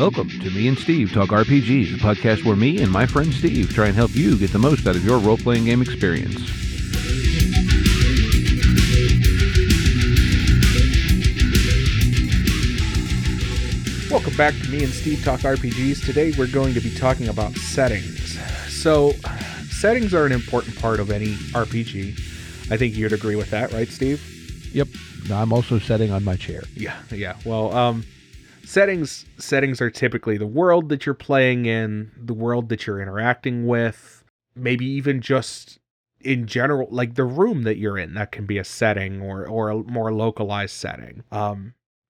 Welcome to Me and Steve Talk RPGs, a podcast where me and my friend Steve try and help you get the most out of your role-playing game experience. Welcome back to Me and Steve Talk RPGs. Today we're going to be talking about settings. So, settings are an important part of any RPG. I think you'd agree with that, right, Steve? Yep. No, I'm also sitting on my chair. Yeah. Well, settings are typically the world that you're playing in, the world that you're interacting with, maybe even just in general, like the room that you're in. That can be a setting or a more localized setting.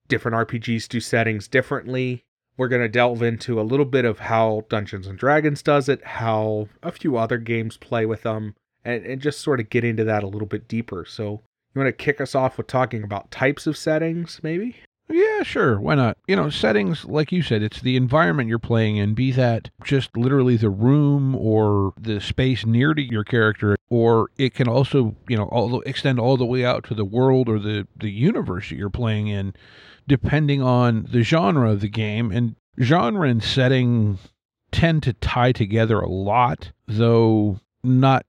Different RPGs do settings differently. We're going to delve into a little bit of how Dungeons and Dragons does it, how a few other games play with them, and just sort of get into that a little bit deeper. So you want to kick us off with talking about types of settings, maybe? Yeah, sure. Why not? You know, settings, like you said, it's the environment you're playing in, be that just literally the room or the space near to your character, or it can also, you know, extend all the way out to the world or the universe that you're playing in, depending on the genre of the game. And genre and setting tend to tie together a lot, though not.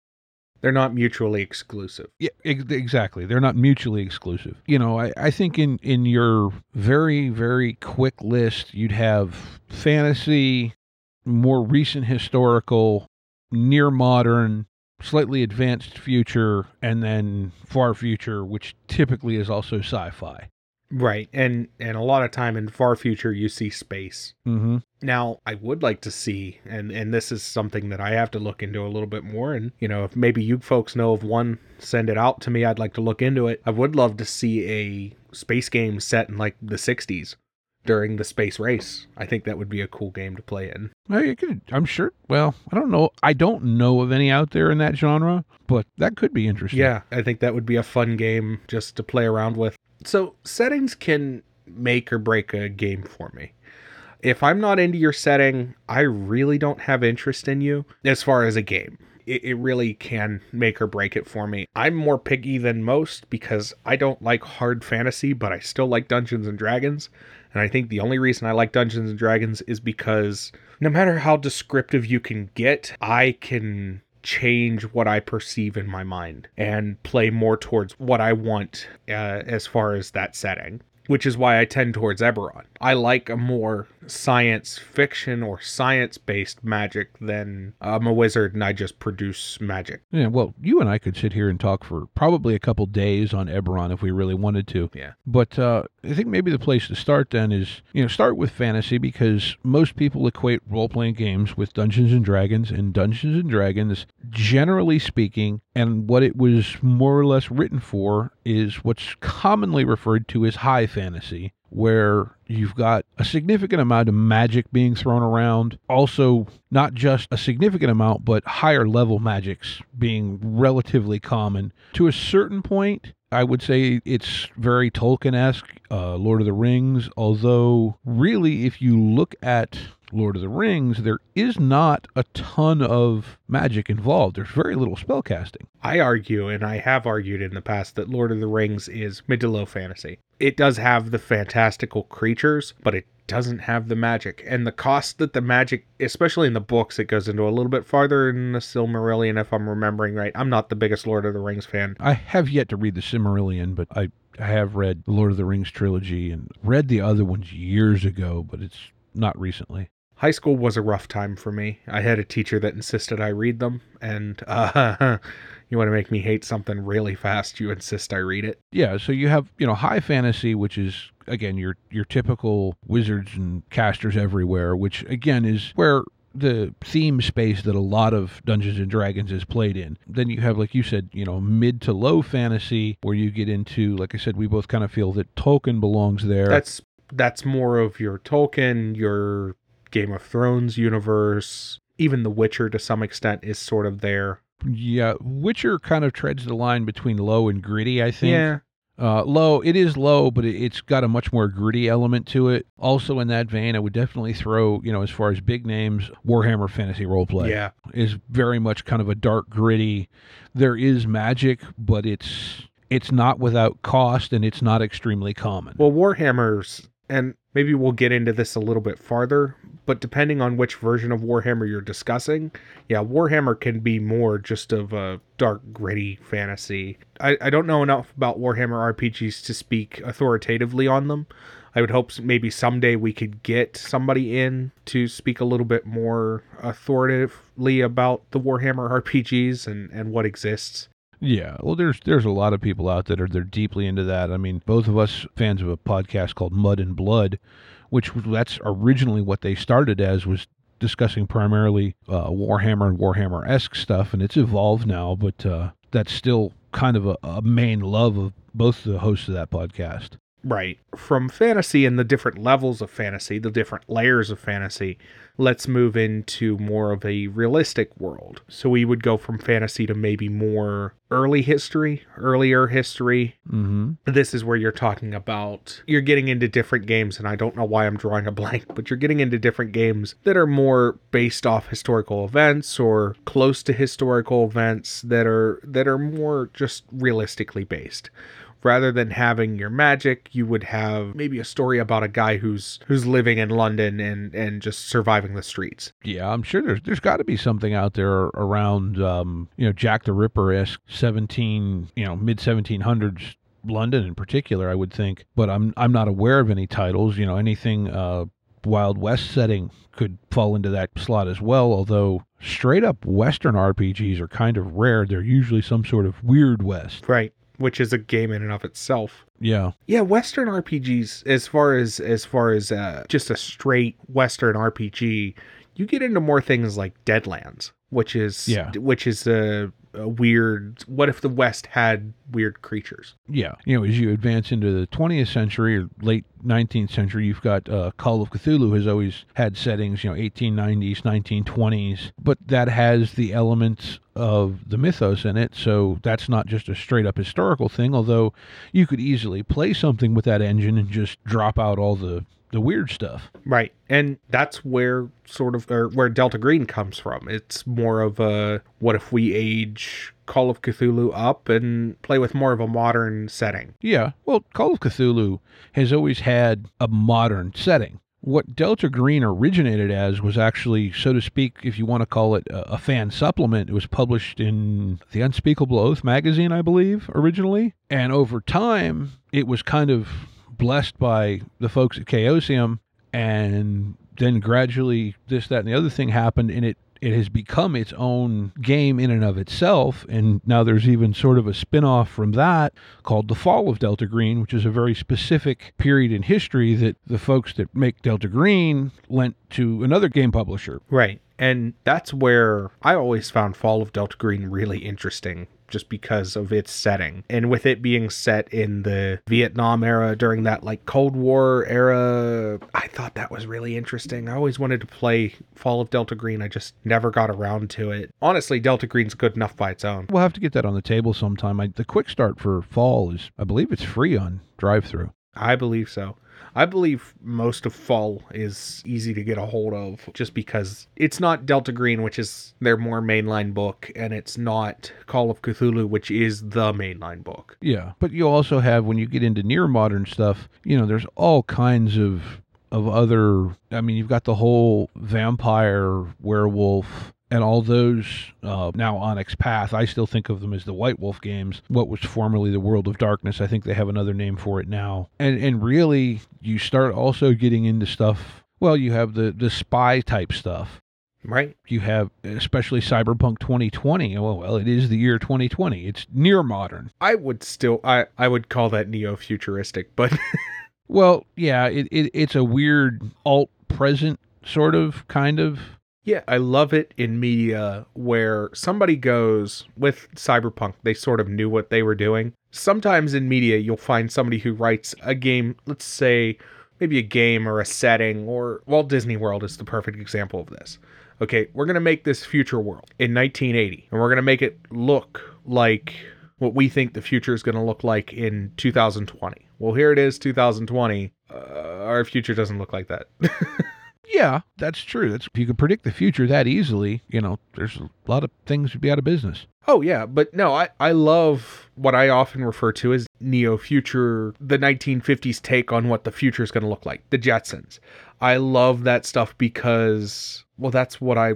They're not mutually exclusive. Yeah, exactly. They're not mutually exclusive. You know, I think in your very, very quick list, you'd have fantasy, more recent historical, near modern, slightly advanced future, and then far future, which typically is also sci-fi. Right. And a lot of time in far future, you see space. Mm-hmm. Now, I would like to see, and this is something that I have to look into a little bit more. And, you know, if maybe you folks know of one, send it out to me. I'd like to look into it. I would love to see a space game set in like the 60s during the space race. I think that would be a cool game to play in. Well, you could, I'm sure. Well, I don't know. I don't know of any out there in that genre, but that could be interesting. Yeah, I think that would be a fun game just to play around with. So settings can make or break a game for me. If I'm not into your setting, I really don't have interest in you as far as a game. It really can make or break it for me. I'm more picky than most because I don't like hard fantasy, but I still like Dungeons and Dragons. And I think the only reason I like Dungeons and Dragons is because no matter how descriptive you can get, I can change what I perceive in my mind and play more towards what I want as far as that setting, which is why I tend towards Eberron. I like a more science fiction or science-based magic than I'm a wizard and I just produce magic. Yeah, well, you and I could sit here and talk for probably a couple days on Eberron if we really wanted to. Yeah. But I think maybe the place to start then is, you know, start with fantasy because most people equate role-playing games with Dungeons and Dragons, and Dungeons and Dragons, generally speaking, and what it was more or less written for is what's commonly referred to as high fantasy, where you've got a significant amount of magic being thrown around. Also, not just a significant amount, but higher level magics being relatively common. To a certain point, I would say it's very Tolkien-esque, Lord of the Rings, although really if you look at Lord of the Rings, there is not a ton of magic involved. There's very little spellcasting. I argue, and I have argued in the past, that Lord of the Rings is mid to low fantasy. It does have the fantastical creatures, but it doesn't have the magic. And the cost that the magic, especially in the books, it goes into a little bit farther in the Silmarillion, if I'm remembering right. I'm not the biggest Lord of the Rings fan. I have yet to read the Silmarillion, but I have read the Lord of the Rings trilogy and read the other ones years ago, but it's not recently. High school was a rough time for me. I had a teacher that insisted I read them, and you want to make me hate something really fast, you insist I read it. Yeah, so you have, you know, high fantasy, which is, again, your typical wizards and casters everywhere, which, again, is where the theme space that a lot of Dungeons and Dragons is played in. Then you have, like you said, you know, mid to low fantasy, where you get into, like I said, we both kind of feel that Tolkien belongs there. That's more of your Tolkien, your Game of Thrones universe, even The Witcher to some extent is sort of there. Yeah, Witcher kind of treads the line between low and gritty, I think. Yeah. Low, it is low, but it's got a much more gritty element to it. Also in that vein, I would definitely throw, you know, as far as big names, Warhammer Fantasy Roleplay. Yeah. Is very much kind of a dark, gritty. There is magic, but it's not without cost and it's not extremely common. Well, Warhammer's and maybe we'll get into this a little bit farther, but depending on which version of Warhammer you're discussing, yeah, Warhammer can be more just of a dark, gritty fantasy. I don't know enough about Warhammer RPGs to speak authoritatively on them. I would hope maybe someday we could get somebody in to speak a little bit more authoritatively about the Warhammer RPGs and what exists. Yeah, well, there's a lot of people out there that are deeply into that. I mean, both of us fans of a podcast called Mud and Blood, which that's originally what they started as, was discussing primarily Warhammer and Warhammer-esque stuff, and it's evolved now, but that's still kind of a main love of both the hosts of that podcast. Right. From fantasy and the different levels of fantasy, the different layers of fantasy, let's move into more of a realistic world. So we would go from fantasy to maybe more earlier history. Mm-hmm. This is where you're talking about, you're getting into different games, and I don't know why I'm drawing a blank, but you're getting into different games that are more based off historical events or close to historical events that are more just realistically based. Rather than having your magic, you would have maybe a story about a guy who's living in London and just surviving the streets. Yeah, I'm sure there's got to be something out there around, Jack the Ripper-esque mid-1700s London in particular, I would think. But I'm not aware of any titles, anything Wild West setting could fall into that slot as well, although straight up Western RPGs are kind of rare. They're usually some sort of weird West. Right. Which is a game in and of itself. Yeah. Yeah, Western RPGs, as far as just a straight Western RPG, you get into more things like Deadlands, which is a weird, what if the West had weird creatures? Yeah. As you advance into the 20th century or late 19th century, you've got Call of Cthulhu has always had settings, 1890s, 1920s, but that has the elements of the mythos in it, so that's not just a straight-up historical thing, although you could easily play something with that engine and just drop out all the weird stuff. Right. And that's where where Delta Green comes from. It's more of a, what if we age Call of Cthulhu up and play with more of a modern setting? Yeah. Well, Call of Cthulhu has always had a modern setting. What Delta Green originated as was actually, so to speak, if you want to call it a fan supplement. It was published in the Unspeakable Oath magazine, I believe, originally. And over time, it was kind of blessed by the folks at Chaosium, and then gradually this, that, and the other thing happened, and it has become its own game in and of itself, and now there's even sort of a spin-off from that called The Fall of Delta Green, which is a very specific period in history that the folks that make Delta Green lent to another game publisher. Right, and that's where I always found Fall of Delta Green really interesting, just because of its setting. And with it being set in the Vietnam era, during that Cold War era, I thought that was really interesting. I always wanted to play Fall of Delta Green. I just never got around to it. Honestly, Delta Green's good enough by its own. We'll have to get that on the table sometime. The quick start for Fall is, I believe it's free on drive-thru. I believe so. I believe most of Fall is easy to get a hold of, just because it's not Delta Green, which is their more mainline book, and it's not Call of Cthulhu, which is the mainline book. Yeah, but you also have, when you get into near modern stuff, there's all kinds of other, you've got the whole vampire, werewolf, and all those now Onyx Path, I still think of them as the White Wolf games, what was formerly the World of Darkness. I think they have another name for it now. And really, you start also getting into stuff, well, you have the spy type stuff. Right. You have especially Cyberpunk 2020. Well, it is the year 2020. It's near modern. I would call that neo-futuristic, but... Well, yeah, it's a weird alt-present sort of, kind of... Yeah, I love it in media where somebody goes, with Cyberpunk, they sort of knew what they were doing. Sometimes in media, you'll find somebody who writes a game, let's say maybe a game or a setting, or Walt Disney World is the perfect example of this. Okay, we're going to make this future world in 1980, and we're going to make it look like what we think the future is going to look like in 2020. Well, here it is, 2020. Our future doesn't look like that. Yeah, that's true. That's, if you can predict the future that easily, you know, there's a lot of things would be out of business. Oh, yeah. But no, I love what I often refer to as neo-future, the 1950s take on what the future is going to look like, the Jetsons. I love that stuff because, well, that's what I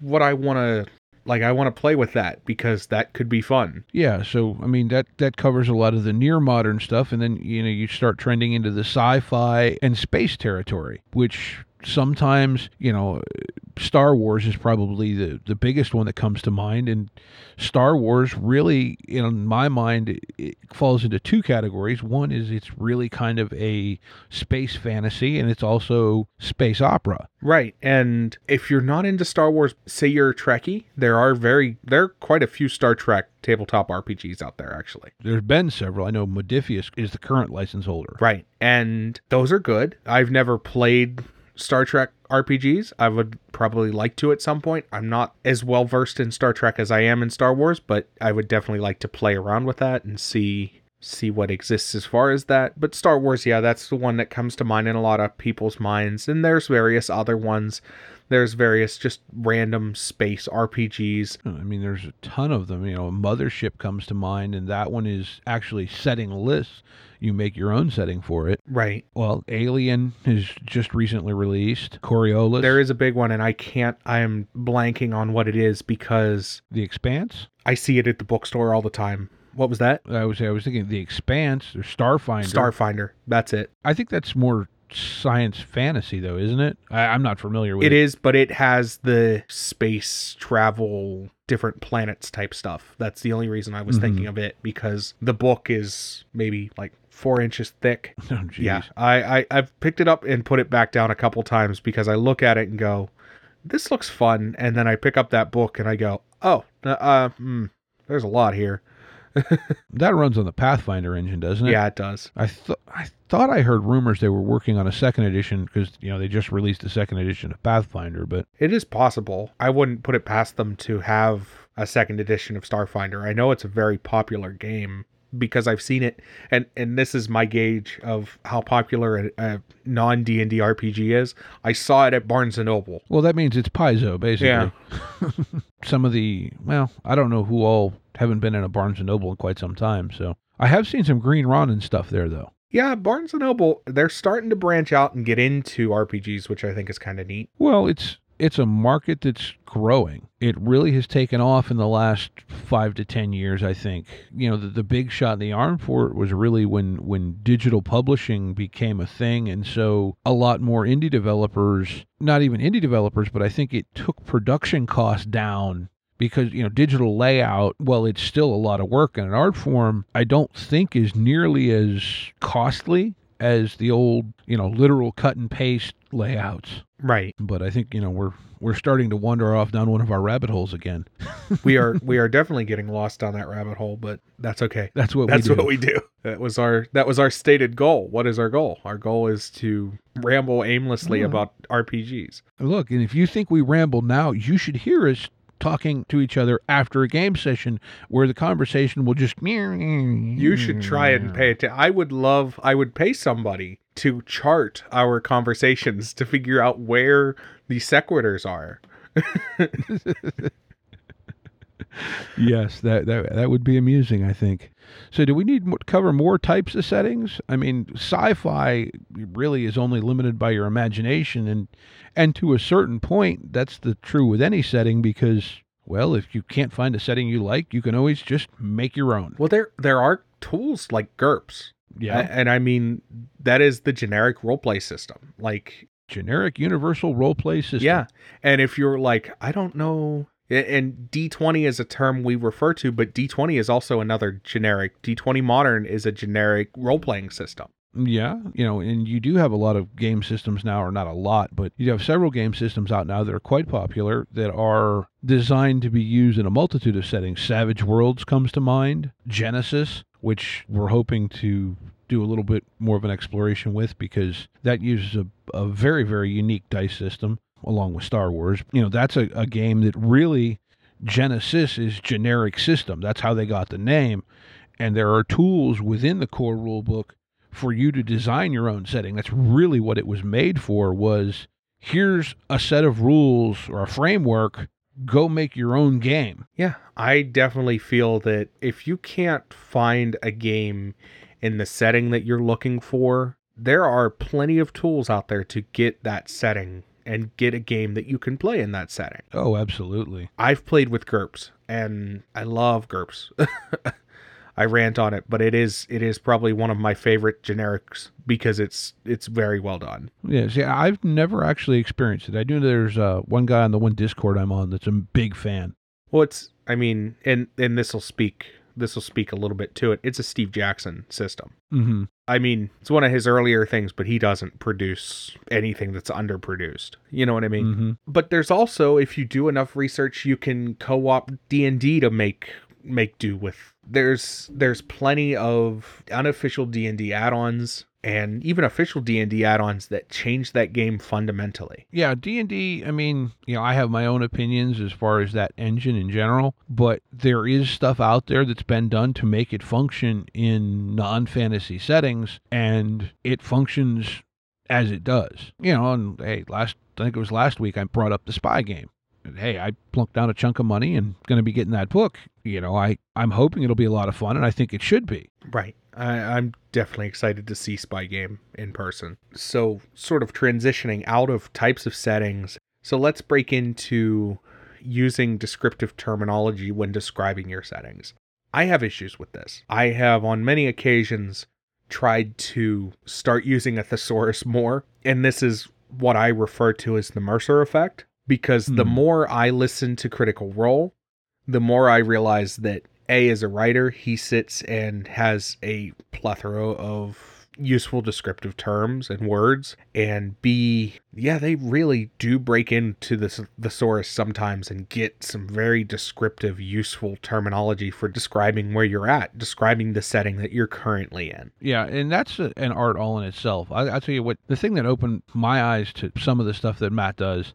want to... Like, I want to play with that because that could be fun. Yeah, so, I mean, that covers a lot of the near-modern stuff, and then, you know, you start trending into the sci-fi and space territory, which sometimes, you know, Star Wars is probably the biggest one that comes to mind, and Star Wars really, in my mind, it falls into two categories. One is it's really kind of a space fantasy, and it's also space opera. Right, and if you're not into Star Wars, say you're a Trekkie, there are quite a few Star Trek tabletop RPGs out there, actually. There's been several. I know Modiphius is the current license holder. Right, and those are good. I've never played Star Trek RPGs. I would probably like to at some point. I'm not as well versed in Star Trek as I am in Star Wars, but I would definitely like to play around with that and see what exists as far as that. But Star Wars, yeah, that's the one that comes to mind in a lot of people's minds. And there's various other ones. There's various just random space RPGs. I mean, there's a ton of them. You know, Mothership comes to mind, and that one is actually setting lists. You make your own setting for it. Right. Well, Alien is just recently released. Coriolis. There is a big one, and I am blanking on what it is because... The Expanse? I see it at the bookstore all the time. What was that? I was thinking The Expanse or Starfinder. Starfinder. That's it. I think that's more science fantasy, though, isn't it? I'm not familiar with it. It is, but it has the space travel, different planets type stuff. That's the only reason I was thinking of it, because the book is maybe like 4 inches thick. Oh, geez. Yeah. I've picked it up and put it back down a couple times because I look at it and go, this looks fun. And then I pick up that book and I go, there's a lot here. That runs on the Pathfinder engine, doesn't it? Yeah, it does. I thought I heard rumors they were working on a second edition because, you know, they just released the second edition of Pathfinder, but... It is possible. I wouldn't put it past them to have a second edition of Starfinder. I know it's a very popular game because I've seen it, and this is my gauge of how popular a non-D&D RPG is. I saw it at Barnes & Noble. Well, that means it's Paizo, basically. Yeah. Some of the... Well, I don't know who all... Haven't been in a Barnes & Noble in quite some time, so. I have seen some Green Ronin stuff there, though. Yeah, Barnes & Noble, they're starting to branch out and get into RPGs, which I think is kind of neat. Well, it's a market that's growing. It really has taken off in the last 5 to 10 years, I think. You know, the big shot in the arm for it was really when digital publishing became a thing. And so a lot more indie developers, not even indie developers, but I think it took production costs down. Because, you know, digital layout, while it's still a lot of work in an art form, I don't think is nearly as costly as the old, you know, literal cut and paste layouts. Right. But I think, you know, we're starting to wander off down one of our rabbit holes again. We are definitely getting lost down that rabbit hole, but that's okay. That's what we do. That was our stated goal. What is our goal? Our goal is to ramble aimlessly about RPGs. Look, and if you think we ramble now, you should hear us talking to each other after a game session where the conversation will just... You should try and pay attention. I would pay somebody to chart our conversations to figure out where the sequiturs are. Yes, that would be amusing, I think. So do we need to cover more types of settings? I mean, sci-fi really is only limited by your imagination, and to a certain point, that's the true with any setting because, well, if you can't find a setting you like, you can always just make your own. Well, there are tools like GURPS. Yeah. And I mean, that is the generic roleplay system. Like generic universal roleplay system. Yeah. And if you're like, I don't know... And D20 is a term we refer to, but D20 is also another generic. D20 Modern is a generic role-playing system. Yeah, you know, and you do have a lot of game systems now, or not a lot, but you have several game systems out now that are quite popular that are designed to be used in a multitude of settings. Savage Worlds comes to mind, Genesis, which we're hoping to do a little bit more of an exploration with because that uses a very, very unique dice system. Along with Star Wars, you know, that's a game that really, Genesis is generic system. That's how they got the name. And there are tools within the core rulebook for you to design your own setting. That's really what it was made for, was here's a set of rules or a framework, go make your own game. Yeah, I definitely feel that if you can't find a game in the setting that you're looking for, there are plenty of tools out there to get that setting and get a game that you can play in that setting. Oh, absolutely. I've played with GURPS, and I love GURPS. I rant on it, but it is probably one of my favorite generics because it's very well done. Yeah, see, I've never actually experienced it. I do know there's one guy on the one Discord I'm on that's a big fan. Well, and this will speak a little bit to it. It's a Steve Jackson system. Mm-hmm. I mean, it's one of his earlier things, but he doesn't produce anything that's underproduced. You know what I mean? Mm-hmm. But there's also, if you do enough research, you can co-op D&D to make do with. There's plenty of unofficial D&D add-ons and even official D&D add-ons that change that game fundamentally. Yeah, D&D, I mean, you know, I have my own opinions as far as that engine in general, but there is stuff out there that's been done to make it function in non-fantasy settings, and it functions as it does. You know, and hey, I think it was last week I brought up the spy game. Hey, I plunked down a chunk of money and going to be getting that book. You know, I'm hoping it'll be a lot of fun, and I think it should be. Right. I'm definitely excited to see Spy Game in person. So sort of transitioning out of types of settings. So let's break into using descriptive terminology when describing your settings. I have issues with this. I have on many occasions tried to start using a thesaurus more, and this is what I refer to as the Mercer effect. Because the more I listen to Critical Role, the more I realize that A, as a writer, he sits and has a plethora of useful descriptive terms and words. And B, yeah, they really do break into the thesaurus sometimes and get some very descriptive, useful terminology for describing where you're at, describing the setting that you're currently in. Yeah, and that's an art all in itself. I'll tell you what, the thing that opened my eyes to some of the stuff that Matt does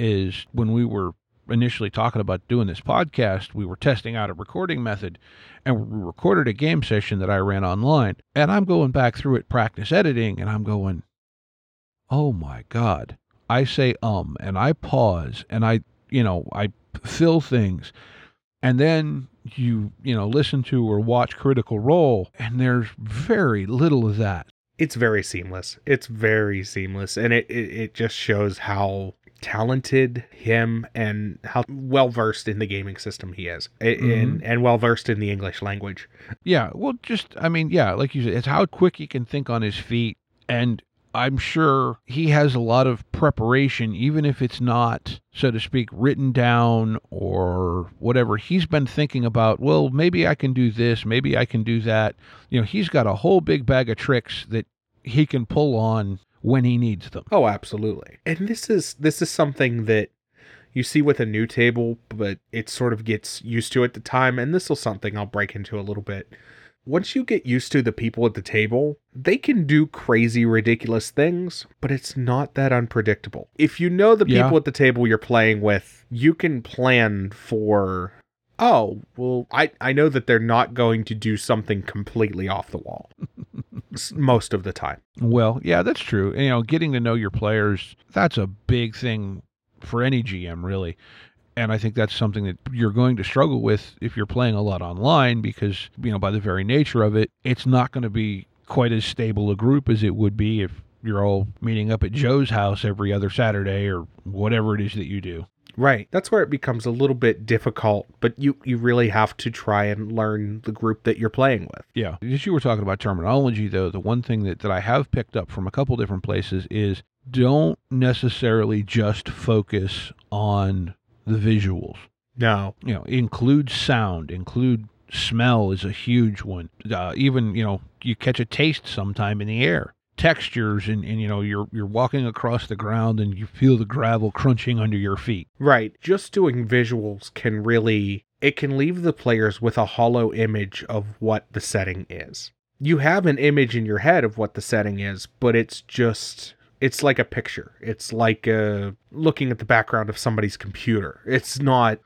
is when we were initially talking about doing this podcast, we were testing out a recording method, and we recorded a game session that I ran online, and I'm going back through it, practice editing, and I'm going, oh my God, I say, and I pause, and I fill things. And then you listen to or watch Critical Role, and there's very little of that. It's very seamless. It's very seamless. And it just shows how talented him and how well-versed in the gaming system he is and well-versed in the English language. Yeah. Well, like you said, it's how quick he can think on his feet. And I'm sure he has a lot of preparation, even if it's not, so to speak, written down or whatever. He's been thinking about, well, maybe I can do this, maybe I can do that. You know, he's got a whole big bag of tricks that he can pull on when he needs them. Oh, absolutely. And this is something that you see with a new table, but it sort of gets used to at the time. And this is something I'll break into a little bit. Once you get used to the people at the table, they can do crazy, ridiculous things, but it's not that unpredictable. If you know the people at the table you're playing with, you can plan for, oh, well, I know that they're not going to do something completely off the wall most of the time. Well, yeah, that's true. You know, getting to know your players, that's a big thing for any GM, really. And I think that's something that you're going to struggle with if you're playing a lot online because, you know, by the very nature of it, it's not going to be quite as stable a group as it would be if you're all meeting up at Joe's house every other Saturday or whatever it is that you do. Right. That's where it becomes a little bit difficult, but you really have to try and learn the group that you're playing with. Yeah. As you were talking about terminology, though, the one thing that I have picked up from a couple different places is don't necessarily just focus on the visuals. No. You know, include sound, include smell is a huge one. Even, you know, you catch a taste sometime in the air. Textures and you know, you're walking across the ground and you feel the gravel crunching under your feet. Right. Just doing visuals can really, it can leave the players with a hollow image of what the setting is. You have an image in your head of what the setting is, but it's just, it's like a picture. It's like looking at the background of somebody's computer. It's not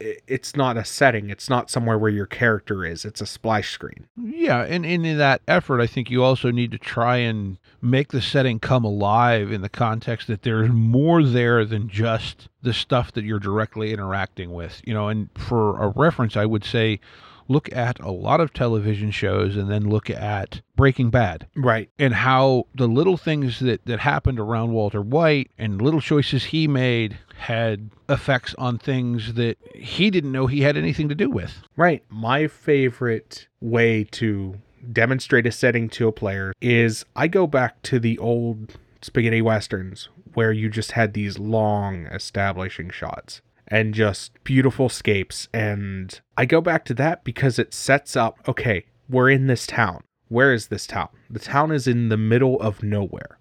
it's not a setting. It's not somewhere where your character is. It's a splash screen. Yeah, and in that effort, I think you also need to try and make the setting come alive in the context that there's more there than just the stuff that you're directly interacting with. You know, and for a reference, I would say look at a lot of television shows and then look at Breaking Bad. Right. And how the little things that happened around Walter White and little choices he made had effects on things that he didn't know he had anything to do with. Right. My favorite way to demonstrate a setting to a player is I go back to the old spaghetti westerns where you just had these long establishing shots and just beautiful scapes. And I go back to that because it sets up, okay, we're in this town. Where is this town? The town is in the middle of nowhere.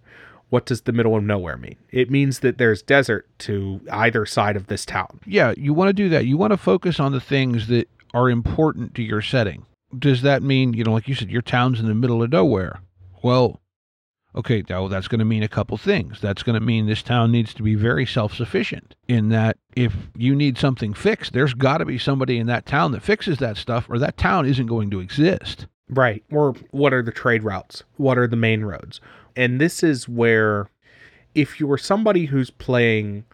What does the middle of nowhere mean? It means that there's desert to either side of this town. Yeah, you want to do that. You want to focus on the things that are important to your setting. Does that mean, you know, like you said, your town's in the middle of nowhere? Well, okay, now that's going to mean a couple things. That's going to mean this town needs to be very self-sufficient in that if you need something fixed, there's got to be somebody in that town that fixes that stuff or that town isn't going to exist. Right. Or what are the trade routes? What are the main roads? And this is where if you were somebody who's playing,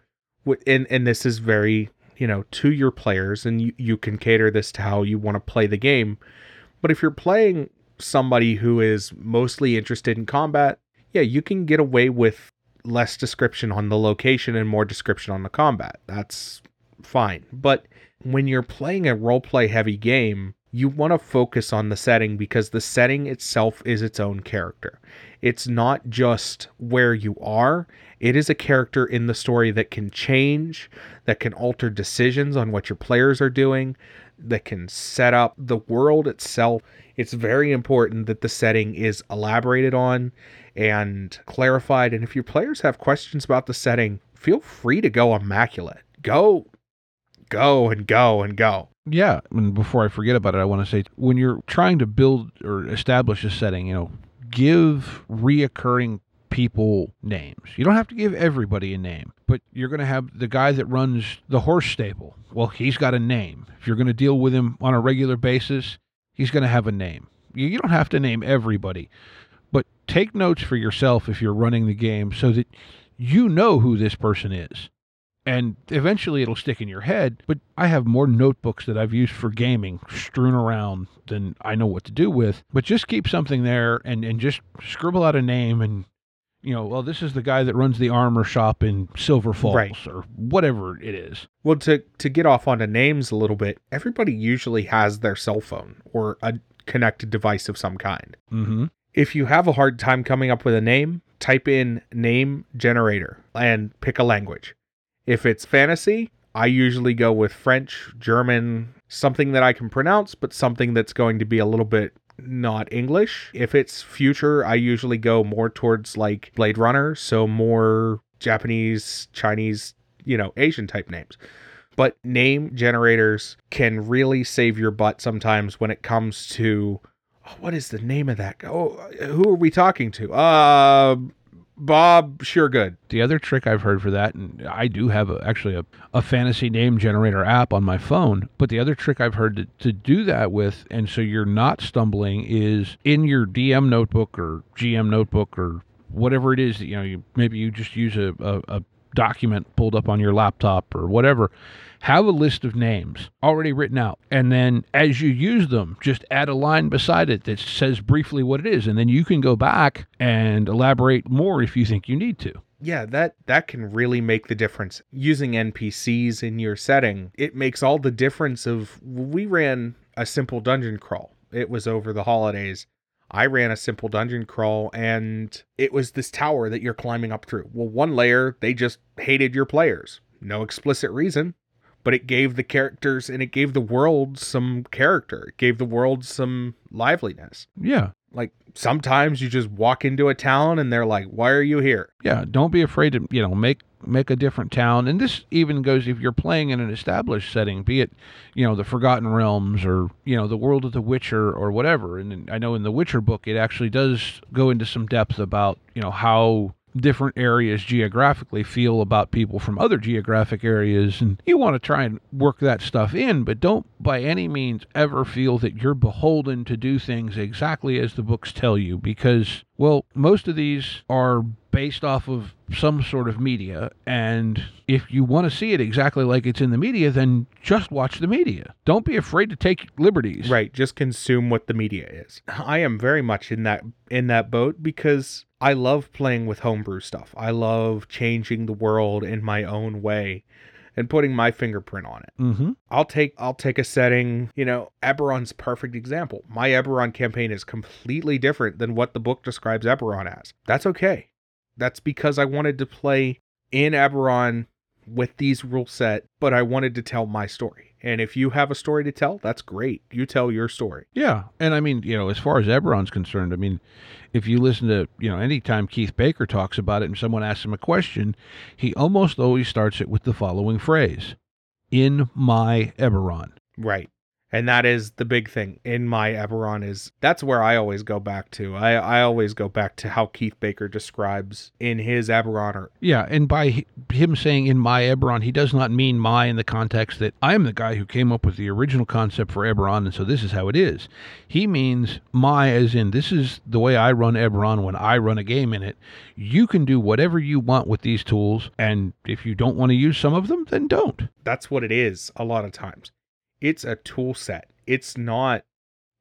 and this is very, you know, to your players, and you can cater this to how you want to play the game. But if you're playing somebody who is mostly interested in combat, yeah, you can get away with less description on the location and more description on the combat. That's fine. But when you're playing a roleplay heavy game, you want to focus on the setting because the setting itself is its own character. It's not just where you are. It is a character in the story that can change, that can alter decisions on what your players are doing, that can set up the world itself. It's very important that the setting is elaborated on and clarified. And if your players have questions about the setting, feel free to go immaculate. Go and go and go. Yeah, and before I forget about it, I want to say when you're trying to build or establish a setting, you know, give reoccurring people names. You don't have to give everybody a name, but you're going to have the guy that runs the horse stable. Well, he's got a name. If you're going to deal with him on a regular basis, he's going to have a name. You don't have to name everybody, but take notes for yourself if you're running the game so that you know who this person is. And eventually it'll stick in your head, but I have more notebooks that I've used for gaming strewn around than I know what to do with. But just keep something there and just scribble out a name and, you know, well, this is the guy that runs the armor shop in Silver Falls, right, or whatever it is. Well, to get off onto names a little bit, everybody usually has their cell phone or a connected device of some kind. Mm-hmm. If you have a hard time coming up with a name, type in name generator and pick a language. If it's fantasy, I usually go with French, German, something that I can pronounce, but something that's going to be a little bit not English. If it's future, I usually go more towards like Blade Runner, so more Japanese, Chinese, you know, Asian type names. But name generators can really save your butt sometimes when it comes to, oh, what is the name of that guy? Oh, who are we talking to? Bob Suregood. The other trick I've heard for that, and I do have a fantasy name generator app on my phone, but the other trick I've heard to do that with, and so you're not stumbling, is in your DM notebook or GM notebook or whatever it is that, you know, maybe you just use a document pulled up on your laptop or whatever, have a list of names already written out. And then as you use them, just add a line beside it that says briefly what it is. And then you can go back and elaborate more if you think you need to. Yeah, that can really make the difference. Using NPCs in your setting, it makes all the difference of, we ran a simple dungeon crawl. It was over the holidays. I ran a simple dungeon crawl, and it was this tower that you're climbing up through. Well, one layer, they just hated your players. No explicit reason, but it gave the characters and it gave the world some character. It gave the world some liveliness. Yeah. Like, sometimes you just walk into a town and they're like, why are you here? Yeah, don't be afraid to, you know, make a different town. And this even goes if you're playing in an established setting, be it, you know, the Forgotten Realms or, you know, the world of The Witcher or whatever. And I know in the Witcher book, it actually does go into some depth about, you know, how different areas geographically feel about people from other geographic areas, and you want to try and work that stuff in, but don't by any means ever feel that you're beholden to do things exactly as the books tell you, because, well, most of these are based off of some sort of media, and if you want to see it exactly like it's in the media, then just watch the media. Don't be afraid to take liberties. Right, just consume what the media is. I am very much in that boat, because I love playing with homebrew stuff. I love changing the world in my own way and putting my fingerprint on it. Mm-hmm. I'll take a setting, you know, Eberron's perfect example. My Eberron campaign is completely different than what the book describes Eberron as. That's okay. That's because I wanted to play in Eberron with these rule set, but I wanted to tell my story. And if you have a story to tell, that's great. You tell your story. Yeah. And I mean, you know, as far as Eberron's concerned, I mean, if you listen to, you know, anytime Keith Baker talks about it and someone asks him a question, he almost always starts it with the following phrase, in my Eberron. Right. And that is the big thing. In my Eberron is, that's where I always go back to. I always go back to how Keith Baker describes in his Eberron. Yeah, and by him saying in my Eberron, he does not mean my in the context that I'm the guy who came up with the original concept for Eberron, and so this is how it is. He means my as in this is the way I run Eberron when I run a game in it. You can do whatever you want with these tools, and if you don't want to use some of them, then don't. That's what it is a lot of times. It's a tool set. It's not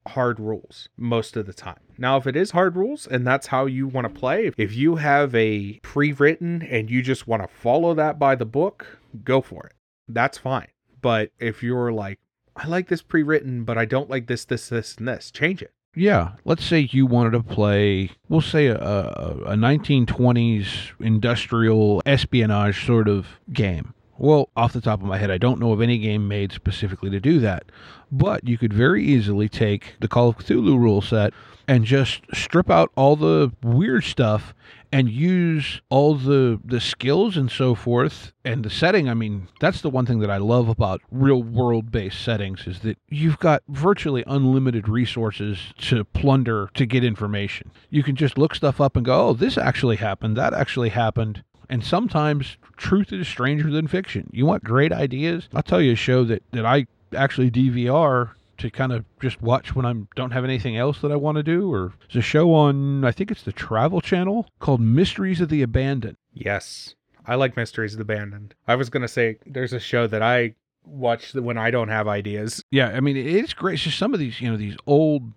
hard rules most of the time. Now, if it is hard rules and that's how you want to play, if you have a pre-written and you just want to follow that by the book, go for it. That's fine. But if you're like, I like this pre-written, but I don't like this, this, this, and this, change it. Yeah. Let's say you wanted to play, we'll say a 1920s industrial espionage sort of game. Well, off the top of my head, I don't know of any game made specifically to do that. But you could very easily take the Call of Cthulhu rule set and just strip out all the weird stuff and use all the skills and so forth and the setting. I mean, that's the one thing that I love about real world-based settings is that you've got virtually unlimited resources to plunder to get information. You can just look stuff up and go, oh, this actually happened, that actually happened. And sometimes truth is stranger than fiction. You want great ideas? I'll tell you a show that I actually DVR to kind of just watch when I don't have anything else that I want to do. Or there's a show on, I think it's the Travel Channel, called Mysteries of the Abandoned. Yes, I like Mysteries of the Abandoned. I was going to say there's a show that I watch when I don't have ideas. Yeah, I mean, it's great. It's just some of these, you know, these old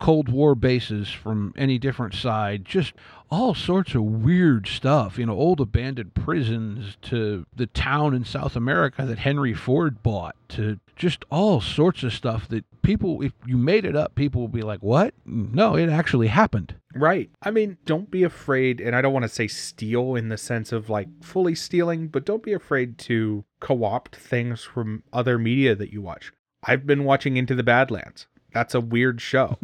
Cold War bases from any different side, just all sorts of weird stuff, you know, old abandoned prisons to the town in South America that Henry Ford bought to just all sorts of stuff that people, if you made it up, people will be like, what? No, it actually happened. Right. I mean, don't be afraid, and I don't want to say steal in the sense of like fully stealing, but don't be afraid to co-opt things from other media that you watch. I've been watching Into the Badlands. That's a weird show.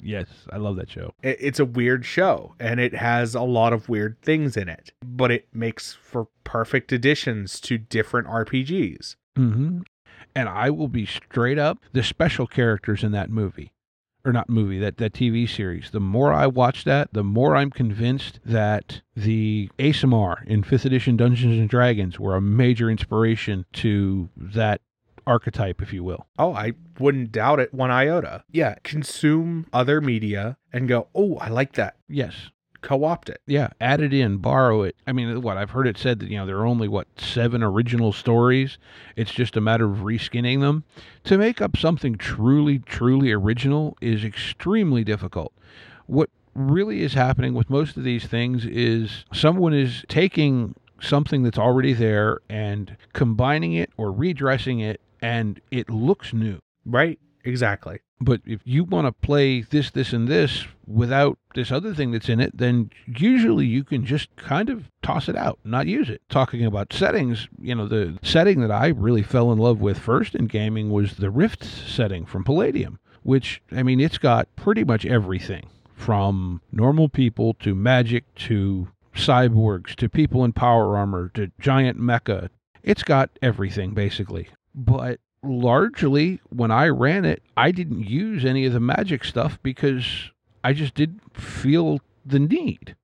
Yes, I love that show. It's a weird show, and it has a lot of weird things in it, but it makes for perfect additions to different RPGs. Mm-hmm. And I will be straight up, the special characters in that movie, or not movie, that TV series, the more I watch that, the more I'm convinced that the ASMR in 5th edition Dungeons and Dragons were a major inspiration to that archetype, if you will. Oh, I wouldn't doubt it one iota. Yeah, consume other media and go, oh, I like that. Yes. Co-opt it. Yeah, add it in, borrow it. I mean, I've heard it said that, you know, there are only, 7 original stories. It's just a matter of reskinning them. To make up something truly, truly original is extremely difficult. What really is happening with most of these things is someone is taking something that's already there and combining it or redressing it, and it looks new. Right, exactly. But if you want to play this, this, and this without this other thing that's in it, then usually you can just kind of toss it out, not use it. Talking about settings, you know, the setting that I really fell in love with first in gaming was the Rifts setting from Palladium, which, I mean, it's got pretty much everything from normal people to magic to cyborgs to people in power armor to giant mecha. It's got everything, basically. But largely, when I ran it, I didn't use any of the magic stuff because I just didn't feel the need.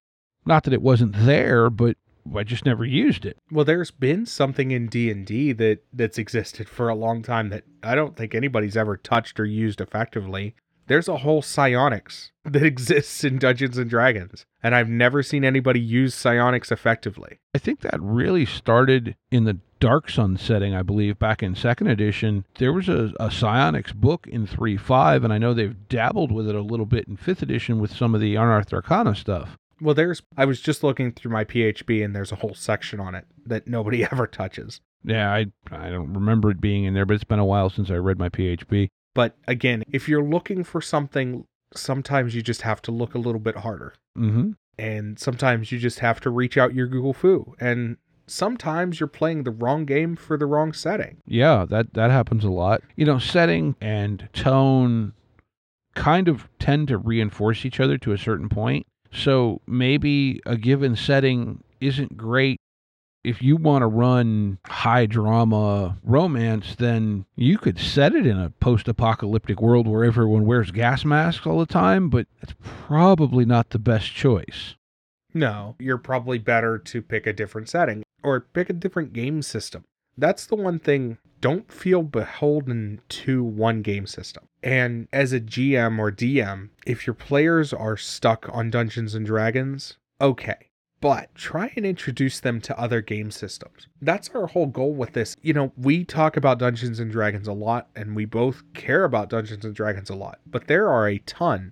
Not that it wasn't there, but I just never used it. Well, there's been something in D&D that's existed for a long time that I don't think anybody's ever touched or used effectively. There's a whole psionics that exists in Dungeons and Dragons, and I've never seen anybody use psionics effectively. I think that really started in the Dark Sun setting, I believe, back in 2nd edition. There was a psionics book in 3.5, and I know they've dabbled with it a little bit in 5th edition with some of the Unearthed Arcana stuff. Well, I was just looking through my PHB, and there's a whole section on it that nobody ever touches. Yeah, I don't remember it being in there, but it's been a while since I read my PHB. But again, if you're looking for something, sometimes you just have to look a little bit harder. Mm-hmm. And sometimes you just have to reach out your Google Foo. And sometimes you're playing the wrong game for the wrong setting. Yeah, that happens a lot. You know, setting and tone kind of tend to reinforce each other to a certain point. So maybe a given setting isn't great. If you want to run high drama romance, then you could set it in a post-apocalyptic world where everyone wears gas masks all the time, but that's probably not the best choice. No, you're probably better to pick a different setting or pick a different game system. That's the one thing. Don't feel beholden to one game system. And as a GM or DM, if your players are stuck on Dungeons and Dragons, okay. But try and introduce them to other game systems. That's our whole goal with this. You know, we talk about Dungeons and Dragons a lot, and we both care about Dungeons and Dragons a lot. But there are a ton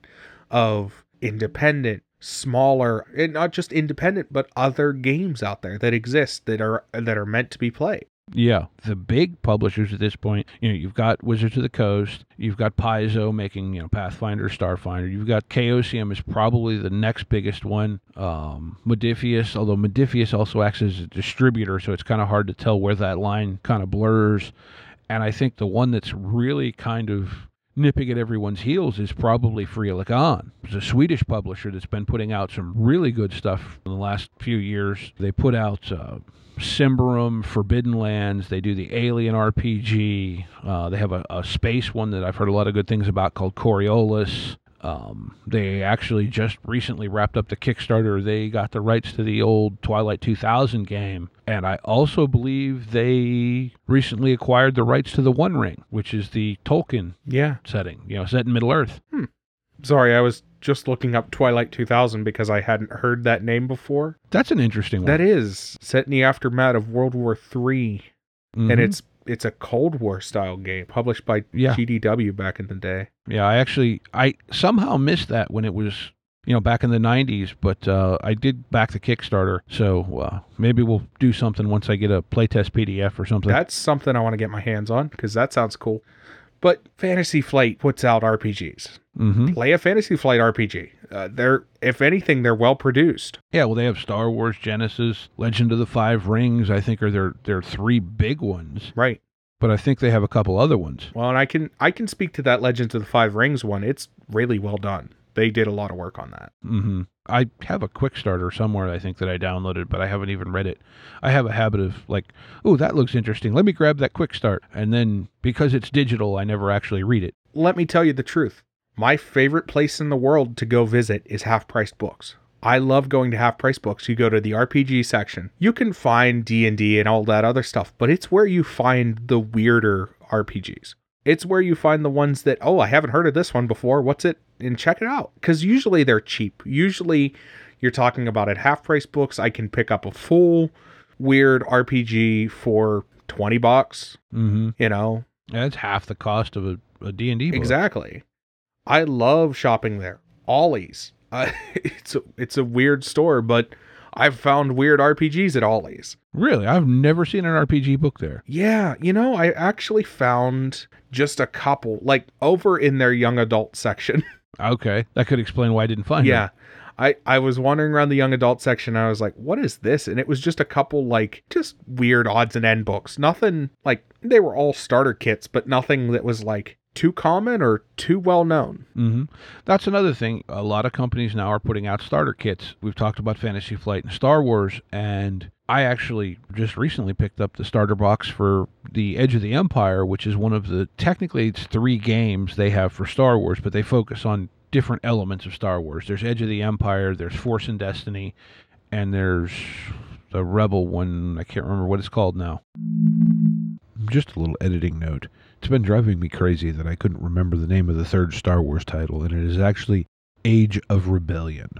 of independent, smaller, and not just independent, but other games out there that exist that are meant to be played. Yeah, the big publishers at this point, you know, you've got Wizards of the Coast, you've got Paizo making, you know, Pathfinder, Starfinder, you've got KOCM is probably the next biggest one, Modiphius, although Modiphius also acts as a distributor, so it's kind of hard to tell where that line kind of blurs, and I think the one that's really kind of nipping at everyone's heels is probably Forgotten. It's a Swedish publisher that's been putting out some really good stuff in the last few years. They put out Simbarum, Forbidden Lands. They do the Alien RPG. They have a space one that I've heard a lot of good things about called Coriolis. They actually just recently wrapped up the Kickstarter. They got the rights to the old Twilight 2000 game. And I also believe they recently acquired the rights to the One Ring, which is the Tolkien setting, you know, set in Middle-earth. Sorry, I was just looking up Twilight 2000 because I hadn't heard that name before. That's an interesting one. That is. Set in the aftermath of World War III. Mm-hmm. And it's a Cold War style game published by GDW back in the day. Yeah, I somehow missed that when it was, you know, back in the 90s, but I did back the Kickstarter, so maybe we'll do something once I get a playtest PDF or something. That's something I want to get my hands on because that sounds cool. But Fantasy Flight puts out RPGs. Mm-hmm. Play a Fantasy Flight RPG. If anything, they're well produced. Yeah, well, they have Star Wars, Genesis, Legend of the Five Rings, I think are their three big ones. Right. But I think they have a couple other ones. Well, and I can speak to that Legend of the Five Rings one. It's really well done. They did a lot of work on that. Mm-hmm. I have a Quickstarter somewhere, I think, that I downloaded, but I haven't even read it. I have a habit of like, oh, that looks interesting. Let me grab that Quickstart. And then because it's digital, I never actually read it. Let me tell you the truth. My favorite place in the world to go visit is half-priced books. I love going to half-price books. You go to the RPG section. You can find D&D and all that other stuff, but it's where you find the weirder RPGs. It's where you find the ones that, oh, I haven't heard of this one before. What's it? And check it out. Because usually they're cheap. Usually you're talking about at half-price books, I can pick up a full weird RPG for $20. Mm-hmm. You know? Yeah, that's half the cost of a D&D book. Exactly. I love shopping there. Ollie's. It's a weird store, but I've found weird RPGs at Ollie's. Really? I've never seen an RPG book there. Yeah. You know, I actually found just a couple, like, over in their young adult section. Okay. That could explain why I didn't find them. Yeah. I was wandering around the young adult section, and I was like, what is this? And it was just a couple, like, just weird odds and end books. Nothing, like, they were all starter kits, but nothing that was, like, too common or too well known. Mm-hmm. That's another thing. A lot of companies now are putting out starter kits. We've talked about Fantasy Flight and Star Wars, and I actually just recently picked up the starter box for The Edge of the Empire, which is one of the, technically it's three games they have for Star Wars, but they focus on different elements of Star Wars. There's Edge of the Empire, there's Force and Destiny, and there's the Rebel one. I can't remember what it's called now. Just a little editing note. It's been driving me crazy that I couldn't remember the name of the third Star Wars title, and it is actually Age of Rebellion.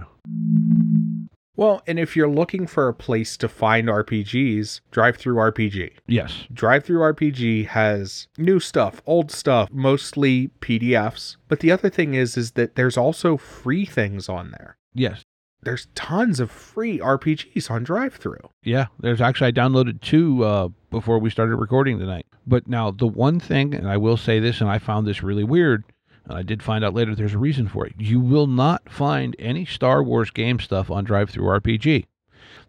Well, and if you're looking for a place to find RPGs, Drive Through RPG. Yes. Drive Through RPG has new stuff, old stuff, mostly PDFs. But the other thing is that there's also free things on there. Yes. There's tons of free RPGs on Drive Through. Yeah, there's actually, I downloaded two before we started recording tonight. But now the one thing, and I will say this, and I found this really weird, and I did find out later there's a reason for it. You will not find any Star Wars game stuff on Drive-Thru RPG.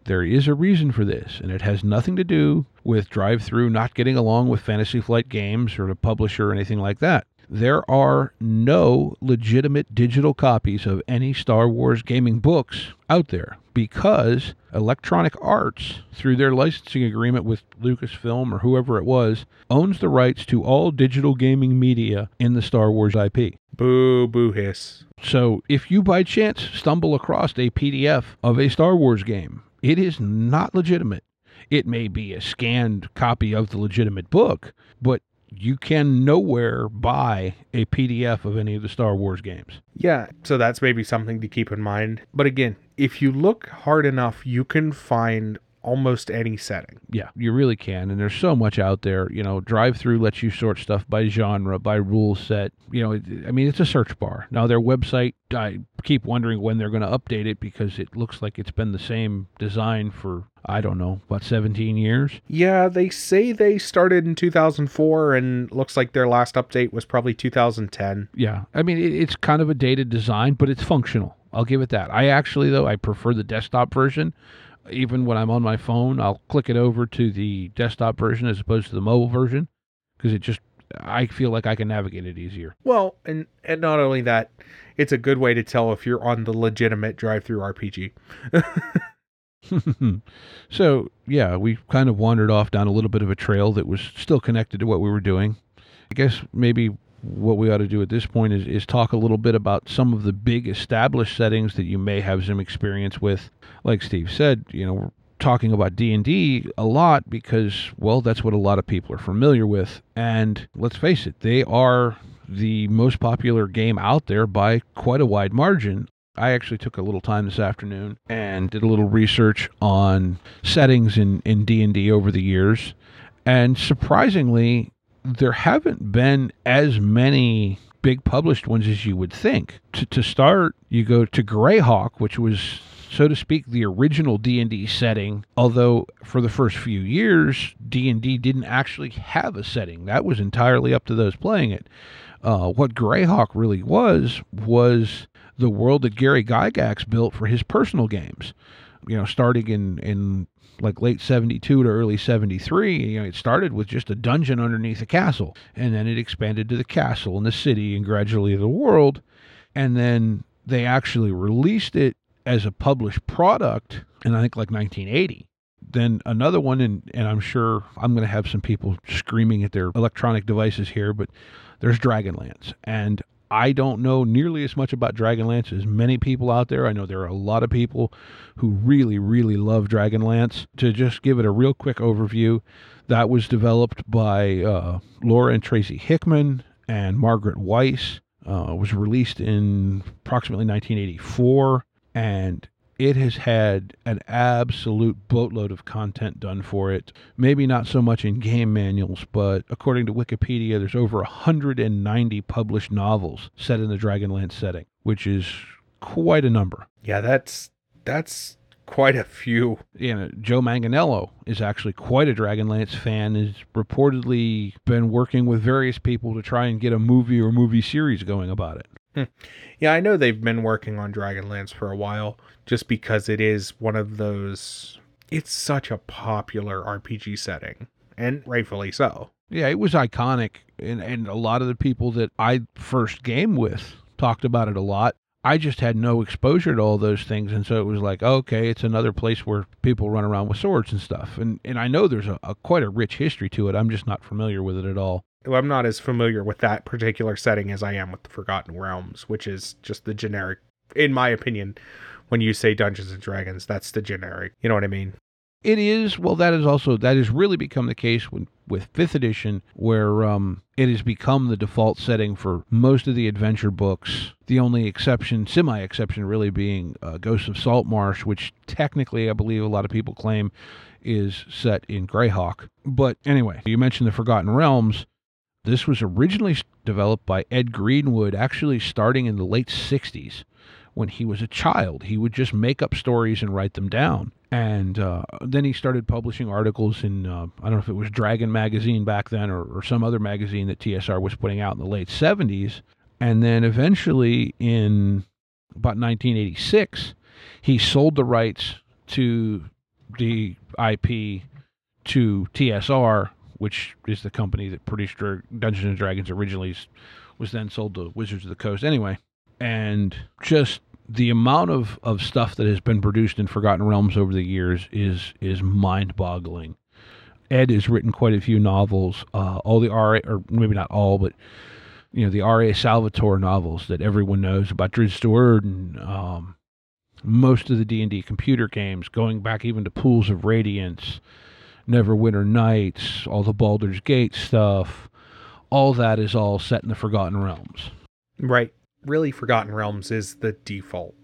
There is a reason for this, and it has nothing to do with Drive-Thru not getting along with Fantasy Flight Games or the publisher or anything like that. There are no legitimate digital copies of any Star Wars gaming books out there because Electronic Arts, through their licensing agreement with Lucasfilm or whoever it was, owns the rights to all digital gaming media in the Star Wars IP. Boo, boo, hiss. So if you by chance stumble across a PDF of a Star Wars game, it is not legitimate. It may be a scanned copy of the legitimate book, but you can nowhere buy a PDF of any of the Star Wars games. Yeah, so that's maybe something to keep in mind. But again, if you look hard enough, you can find almost any setting. Yeah, you really can. And there's so much out there. You know, Drive-Thru lets you sort stuff by genre, by rule set. You know, I mean, it's a search bar. Now, their website, I keep wondering when they're going to update it because it looks like it's been the same design for, I don't know, about 17 years? Yeah, they say they started in 2004, and looks like their last update was probably 2010. Yeah, I mean, it's kind of a dated design, but it's functional. I'll give it that. I actually, though, I prefer the desktop version. Even when I'm on my phone, I'll click it over to the desktop version as opposed to the mobile version, because it just, I feel like I can navigate it easier. Well, and not only that, it's a good way to tell if you're on the legitimate Drive-Thru RPG. So, yeah, we kind of wandered off down a little bit of a trail that was still connected to what we were doing. I guess maybe what we ought to do at this point is talk a little bit about some of the big established settings that you may have some experience with. Like Steve said, you know, we're talking about D&D a lot because, well, that's what a lot of people are familiar with. And let's face it, they are the most popular game out there by quite a wide margin. I actually took a little time this afternoon and did a little research on settings in D&D over the years. And surprisingly, there haven't been as many big published ones as you would think. To start, you go to Greyhawk, which was, so to speak, the original D&D setting, although for the first few years, D&D didn't actually have a setting. That was entirely up to those playing it. What Greyhawk really was the world that Gary Gygax built for his personal games. You know, starting in like late 72 to early 73, you know, it started with just a dungeon underneath a castle, and then it expanded to the castle and the city and gradually the world. And then they actually released it as a published product in, I think, like 1980. Then another one, and I'm sure I'm going to have some people screaming at their electronic devices here, but there's Dragonlance. And I don't know nearly as much about Dragonlance as many people out there. I know there are a lot of people who really, really love Dragonlance. To just give it a real quick overview, that was developed by Laura and Tracy Hickman and Margaret Weiss. Was released in approximately 1984, and it has had an absolute boatload of content done for it. Maybe not so much in game manuals, but according to Wikipedia, there's over 190 published novels set in the Dragonlance setting, which is quite a number. Yeah, that's quite a few. You know, Joe Manganiello is actually quite a Dragonlance fan, has reportedly been working with various people to try and get a movie or movie series going about it. Yeah, I know they've been working on Dragonlance for a while, just because it is one of those, it's such a popular RPG setting, and rightfully so. Yeah, it was iconic, and a lot of the people that I first game with talked about it a lot. I just had no exposure to all those things, and so it was like, okay, it's another place where people run around with swords and stuff. And I know there's a quite a rich history to it, I'm just not familiar with it at all. I'm not as familiar with that particular setting as I am with the Forgotten Realms, which is just the generic, in my opinion, when you say Dungeons and Dragons, that's the generic, you know what I mean? It is. Well, that is also, that has really become the case with 5th edition, where it has become the default setting for most of the adventure books. The only exception, semi-exception really, being Ghosts of Saltmarsh, which technically I believe a lot of people claim is set in Greyhawk. But anyway, you mentioned the Forgotten Realms. This was originally developed by Ed Greenwood, actually starting in the late 60s. When he was a child, he would just make up stories and write them down. And then he started publishing articles in, I don't know if it was Dragon magazine back then, or some other magazine that TSR was putting out in the late 70s. And then eventually in about 1986, he sold the rights to the IP to TSR, which is the company that produced Dungeons and Dragons originally, was then sold to Wizards of the Coast anyway. And just the amount of stuff that has been produced in Forgotten Realms over the years is mind-boggling. Ed has written quite a few novels, all the R.A., or maybe not all, but you know, the R.A. Salvatore novels that everyone knows about, Dred Steward, and most of the D&D computer games, going back even to Pools of Radiance, Neverwinter Nights, all the Baldur's Gate stuff. All that is all set in the Forgotten Realms. Right. Really, Forgotten Realms is the default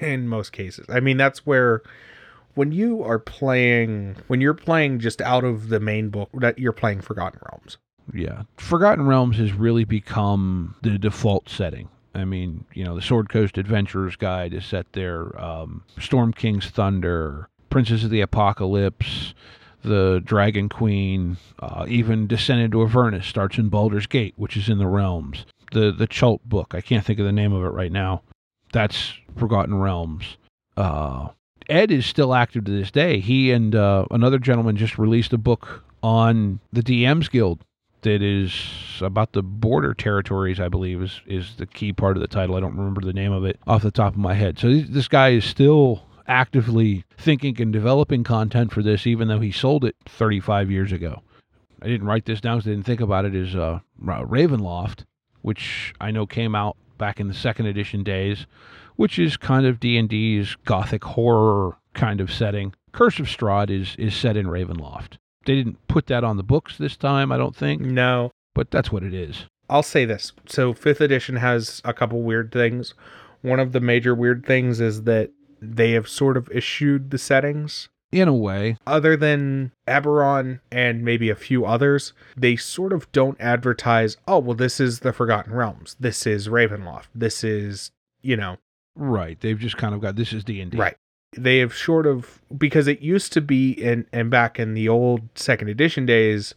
in most cases. I mean, that's where, when you're playing just out of the main book, that you're playing Forgotten Realms. Yeah. Forgotten Realms has really become the default setting. I mean, you know, the Sword Coast Adventurer's Guide is set there, Storm King's Thunder, Princess of the Apocalypse, the Dragon Queen, even Descent into Avernus starts in Baldur's Gate, which is in the Realms. The Chult book, I can't think of the name of it right now. That's Forgotten Realms. Ed is still active to this day. He and another gentleman just released a book on the DMs Guild that is about the border territories, I believe, is the key part of the title. I don't remember the name of it off the top of my head. So this guy is still actively thinking and developing content for this, even though he sold it 35 years ago. I didn't write this down because I didn't think about it, is Ravenloft, which I know came out back in the 2nd edition days, which is kind of D&D's gothic horror kind of setting. Curse of Strahd is set in Ravenloft. They didn't put that on the books this time, I don't think. No. But that's what it is. I'll say this. So 5th edition has a couple weird things. One of the major weird things is that they have sort of eschewed the settings. In a way. Other than Eberron and maybe a few others, they sort of don't advertise, oh, well, this is the Forgotten Realms. This is Ravenloft. This is, you know. Right. They've just kind of got, this is D&D. Right. They have sort of, because it used to be, and back in the old 2nd edition days,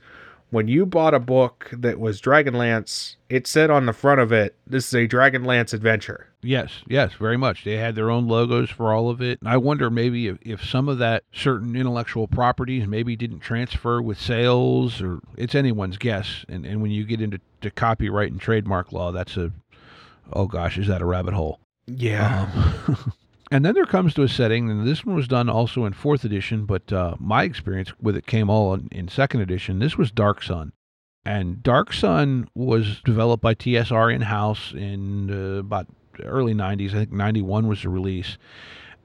when you bought a book that was Dragonlance, it said on the front of it, this is a Dragonlance adventure. Yes, very much. They had their own logos for all of it. I wonder maybe if some of that certain intellectual properties maybe didn't transfer with sales, or it's anyone's guess. And when you get into copyright and trademark law, that's oh gosh, is that a rabbit hole? Yeah. And then there comes to a setting, and this one was done also in 4th edition, but my experience with it came all in 2nd edition. This was Dark Sun. And Dark Sun was developed by TSR in-house in about early 90s. I think 91 was the release.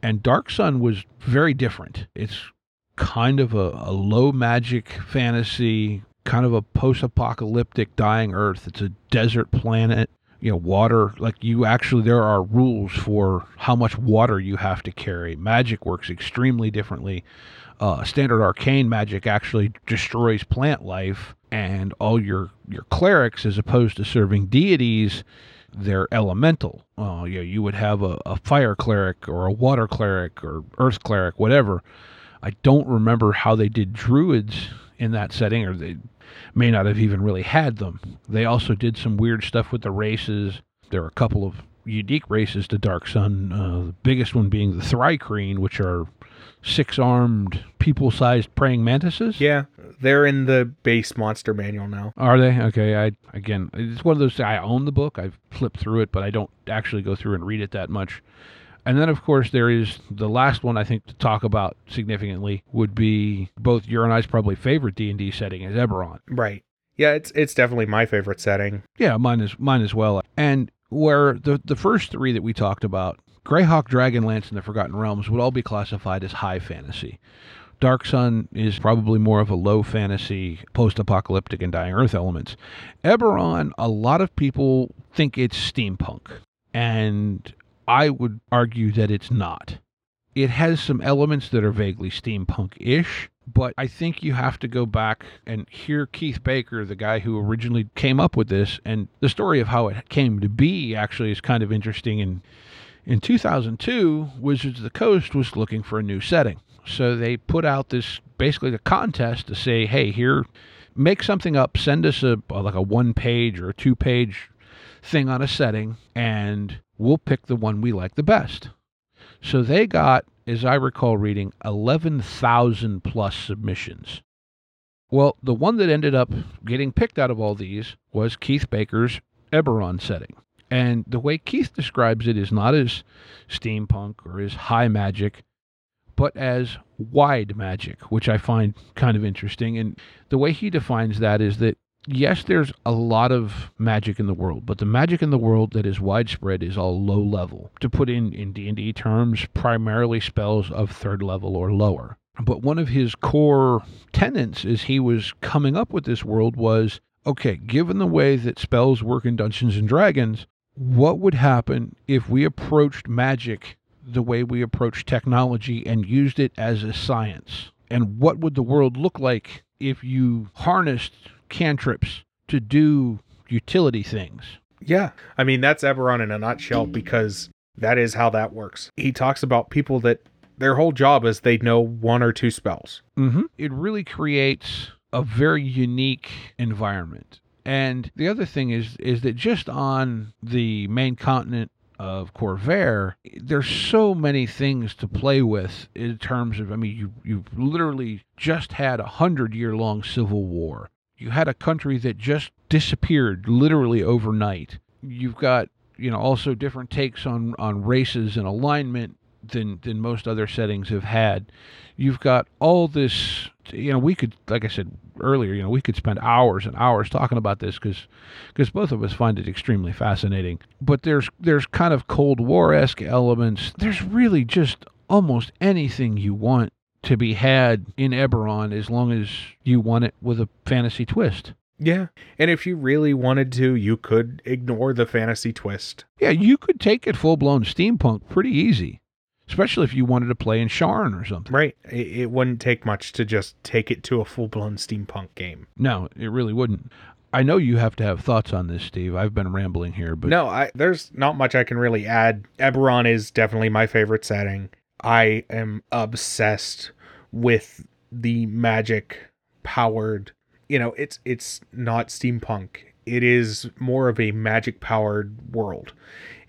And Dark Sun was very different. It's kind of a low magic fantasy, kind of a post-apocalyptic dying Earth. It's a desert planet. You know, water, like you actually, there are rules for how much water you have to carry. Magic works extremely differently. Standard arcane magic actually destroys plant life, and all your clerics, as opposed to serving deities, they're elemental. You know, you would have a fire cleric or a water cleric or earth cleric, whatever. I don't remember how they did druids in that setting, or they may not have even really had them. They also did some weird stuff with the races. There are a couple of unique races to Dark Sun, the biggest one being the Thrycreen, which are 6-armed, people-sized praying mantises. Yeah, they're in the base monster manual now. Are they? Okay, Again, it's one of those, I own the book, I've flipped through it, but I don't actually go through and read it that much. And then, of course, there is the last one I think to talk about significantly would be both your and I's probably favorite D&D setting is Eberron. Right. Yeah, it's definitely my favorite setting. Yeah, mine as well. And where the first three that we talked about, Greyhawk, Dragonlance, and the Forgotten Realms would all be classified as high fantasy. Dark Sun is probably more of a low fantasy, post-apocalyptic and dying earth elements. Eberron, a lot of people think it's steampunk, and I would argue that it's not. It has some elements that are vaguely steampunk-ish, but I think you have to go back and hear Keith Baker, the guy who originally came up with this, and the story of how it came to be actually is kind of interesting. And in 2002, Wizards of the Coast was looking for a new setting. So they put out this, basically a contest to say, hey, here, make something up, send us a one-page or a two-page thing on a setting, and we'll pick the one we like the best. So they got, as I recall reading, 11,000 plus submissions. Well, the one that ended up getting picked out of all these was Keith Baker's Eberron setting. And the way Keith describes it is not as steampunk or as high magic, but as wide magic, which I find kind of interesting. And the way he defines that is that, yes, there's a lot of magic in the world, but the magic in the world that is widespread is all low level. To put in D&D terms, primarily spells of third level or lower. But one of his core tenets as he was coming up with this world was, okay, given the way that spells work in Dungeons and Dragons, what would happen if we approached magic the way we approach technology and used it as a science? And what would the world look like if you harnessed cantrips to do utility things? Yeah. I mean, that's Eberron in a nutshell, because that is how that works. He talks about people that their whole job is they know one or two spells. Mm-hmm. It really creates a very unique environment. And the other thing is that just on the main continent of Corvair, there's so many things to play with in terms of, I mean, you've literally just had 100-year-long civil war. You had a country that just disappeared literally overnight. You've got, also different takes on races and alignment than most other settings have had. You've got all this, we could, like I said earlier, we could spend hours and hours talking about this because both of us find it extremely fascinating. But there's kind of Cold War-esque elements. There's really just almost anything you want to be had in Eberron, as long as you want it with a fantasy twist. Yeah, and if you really wanted to, you could ignore the fantasy twist. Yeah, you could take it full-blown steampunk pretty easy, especially if you wanted to play in Sharn or something. Right, it wouldn't take much to just take it to a full-blown steampunk game. No, it really wouldn't. I know you have to have thoughts on this, Steve. I've been rambling here, but... No, there's not much I can really add. Eberron is definitely my favorite setting. I am obsessed with the magic powered, it's not steampunk. It is more of a magic powered world.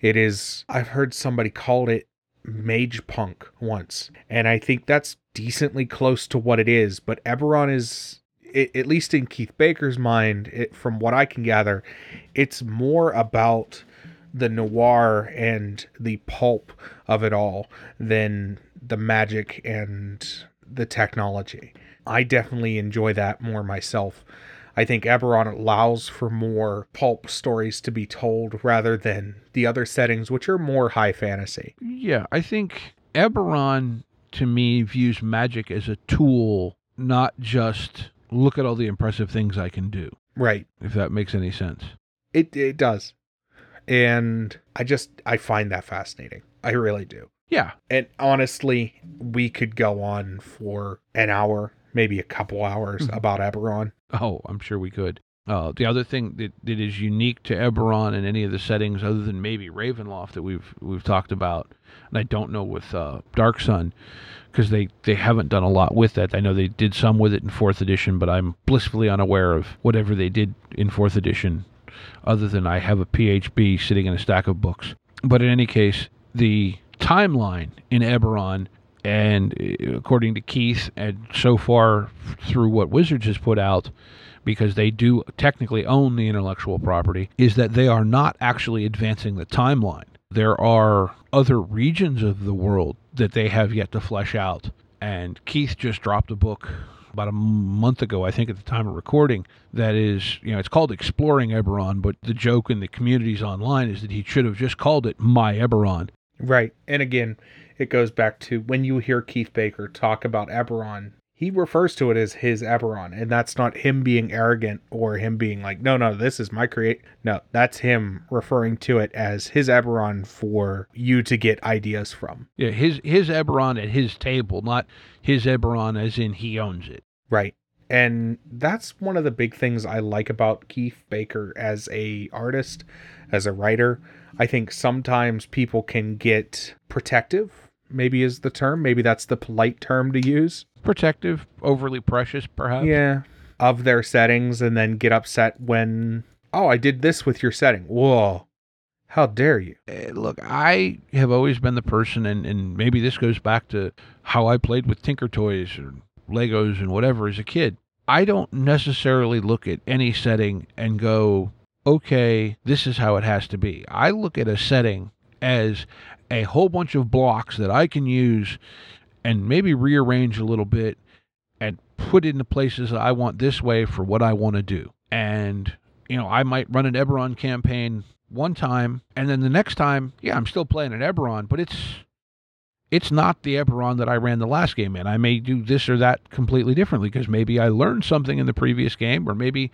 It is, I've heard somebody called it mage punk once, and I think that's decently close to what it is. But Eberron is, at least in Keith Baker's mind, from what I can gather, it's more about the noir and the pulp of it all than the magic and the technology. I definitely enjoy that more myself. I think Eberron allows for more pulp stories to be told rather than the other settings, which are more high fantasy. Yeah, I think Eberron, to me, views magic as a tool, not just look at all the impressive things I can do. Right. If that makes any sense. It does. And I find that fascinating. I really do. Yeah. And honestly, we could go on for an hour, maybe a couple hours about Eberron. Oh, I'm sure we could. The other thing that is unique to Eberron and any of the settings other than maybe Ravenloft that we've talked about, and I don't know with Dark Sun, because they haven't done a lot with that. I know they did some with it in 4th edition, but I'm blissfully unaware of whatever they did in 4th edition. Other than I have a PHB sitting in a stack of books. But in any case, the timeline in Eberron, and according to Keith, and so far through what Wizards has put out, because they do technically own the intellectual property, is that they are not actually advancing the timeline. There are other regions of the world that they have yet to flesh out. And Keith just dropped a book about a month ago, I think, at the time of recording, that is, it's called Exploring Eberron, but the joke in the communities online is that he should have just called it My Eberron. Right. And again, it goes back to when you hear Keith Baker talk about Eberron, he refers to it as his Eberron. And that's not him being arrogant or him being like, no, this is my create. No, that's him referring to it as his Eberron for you to get ideas from. Yeah, his Eberron at his table, not his Eberron as in he owns it. Right. And that's one of the big things I like about Keith Baker as a artist, as a writer. I think sometimes people can get protective, maybe is the term. Maybe that's the polite term to use. Protective, overly precious, perhaps. Yeah, of their settings, and then get upset when, oh, I did this with your setting. Whoa, how dare you? Look, I have always been the person, and maybe this goes back to how I played with Tinker Toys or Legos and whatever as a kid. I don't necessarily look at any setting and go, okay, this is how it has to be. I look at a setting as a whole bunch of blocks that I can use and maybe rearrange a little bit and put into places that I want this way for what I want to do. And, you know, I might run an Eberron campaign one time, and then the next time, yeah, I'm still playing an Eberron, but it's not the Eberron that I ran the last game in. I may do this or that completely differently because maybe I learned something in the previous game, or maybe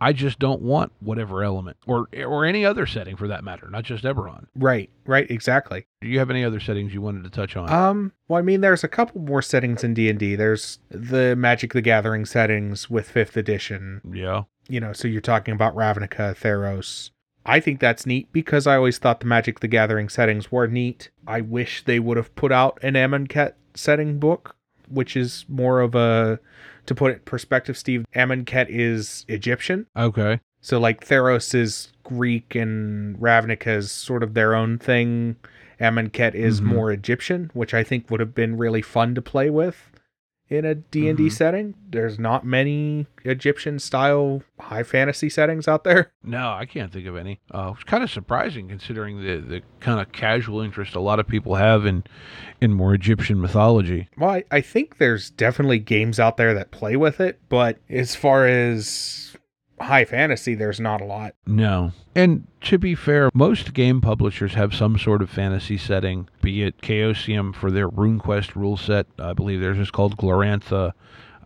I just don't want whatever element or any other setting for that matter, not just Eberron. Right, exactly. Do you have any other settings you wanted to touch on? Well, I mean, there's a couple more settings in D&D. There's the Magic the Gathering settings with 5th edition. Yeah. You know, so you're talking about Ravnica, Theros. I think that's neat because I always thought the Magic the Gathering settings were neat. I wish they would have put out an Amonkhet setting book, which is more of a, to put it in perspective, Steve, Amonkhet is Egyptian. Okay. So like Theros is Greek and Ravnica is sort of their own thing. Amonkhet is more Egyptian, which I think would have been really fun to play with in a D&D setting. There's not many Egyptian-style high fantasy settings out there. No, I can't think of any. It's kind of surprising considering the kind of casual interest a lot of people have in more Egyptian mythology. Well, I think there's definitely games out there that play with it, but as far as high fantasy, there's not a lot. No. And to be fair, most game publishers have some sort of fantasy setting, be it Chaosium for their RuneQuest rule set. I believe theirs is called Glorantha.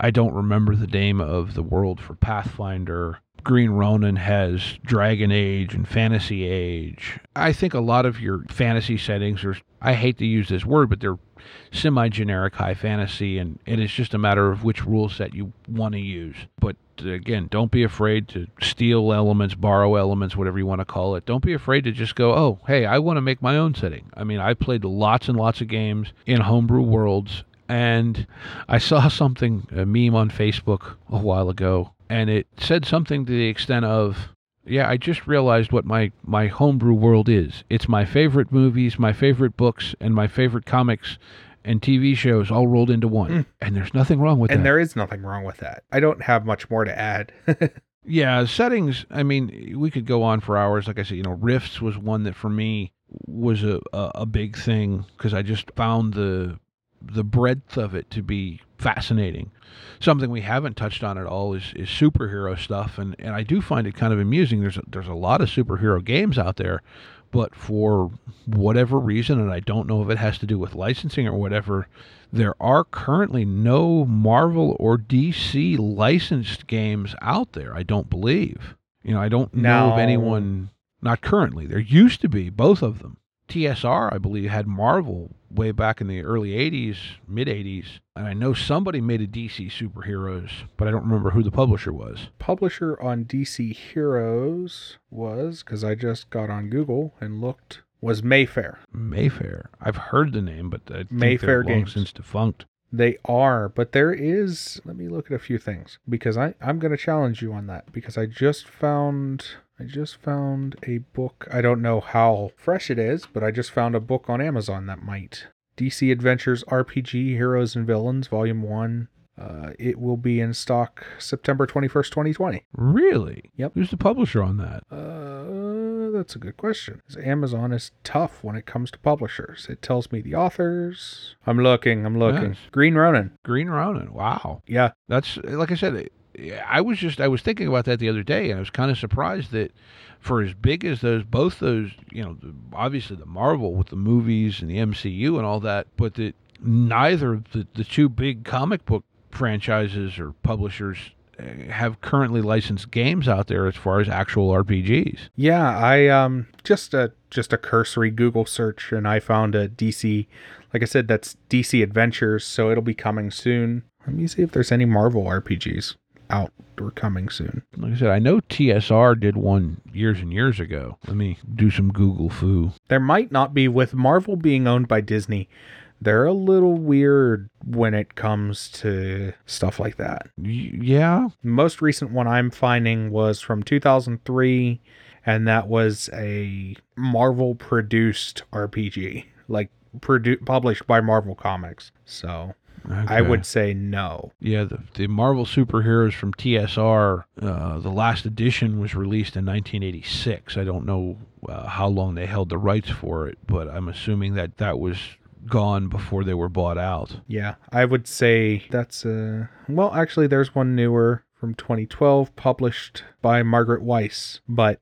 I don't remember the name of the world for Pathfinder. Green Ronin has Dragon Age and Fantasy Age. I think a lot of your fantasy settings are, I hate to use this word, but they're semi-generic high fantasy, and it is just a matter of which rule set you want to use. But again, don't be afraid to steal elements, borrow elements, whatever you want to call it. Don't be afraid to just go, oh, hey, I want to make my own setting. I mean, I played lots and lots of games in homebrew worlds, and I saw something, a meme on Facebook a while ago, and it said something to the extent of, yeah, I just realized what my homebrew world is. It's my favorite movies, my favorite books, and my favorite comics and TV shows all rolled into one. And there's nothing wrong with that. And there is nothing wrong with that. I don't have much more to add. Yeah, settings, I mean, we could go on for hours. Like I said, you know, Rifts was one that for me was a big thing because I just found the breadth of it to be fascinating. Something we haven't touched on at all is superhero stuff, and I do find it kind of amusing. There's a lot of superhero games out there, but for whatever reason, and I don't know if it has to do with licensing or whatever, there are currently no Marvel or DC licensed games out there, I don't believe. You know, I don't know of anyone, not currently. There used to be, both of them. TSR, I believe, had Marvel way back in the early 80s, mid-80s. And I know somebody made a DC Superheroes, but I don't remember who the publisher was. Publisher on DC Heroes was, because I just got on Google and looked, was Mayfair. Mayfair. I've heard the name, but I think they're long since defunct. They are, but there is, let me look at a few things, because I'm going to challenge you on that, because I just found a book. I don't know how fresh it is, but I just found a book on Amazon that might. DC Adventures RPG Heroes and Villains, Volume 1. It will be in stock September 21st, 2020. Really? Yep. Who's the publisher on that? That's a good question. Amazon is tough when it comes to publishers. It tells me the authors. I'm looking. Nice. Green Ronin. Wow. Yeah. That's, like I said, I was thinking about that the other day, and I was kind of surprised that for as big as both those, you know, obviously the Marvel with the movies and the MCU and all that, but that neither of the two big comic book franchises or publishers have currently licensed games out there as far as actual RPGs. Yeah, I just a cursory Google search, and I found a DC, like I said, that's DC Adventures, so it'll be coming soon. Let me see if there's any Marvel RPGs out or coming soon. Like I said, I know TSR did one years and years ago. Let me do some Google foo. There might not be, with Marvel being owned by Disney. They're a little weird when it comes to stuff like that. Yeah. Most recent one I'm finding was from 2003, and that was a Marvel-produced RPG, like published by Marvel Comics. So okay. I would say no. Yeah, the Marvel superheroes from TSR, the last edition was released in 1986. I don't know how long they held the rights for it, but I'm assuming that was gone before they were bought out. Yeah, I would say that's well, actually there's one newer from 2012 published by Margaret Weiss, but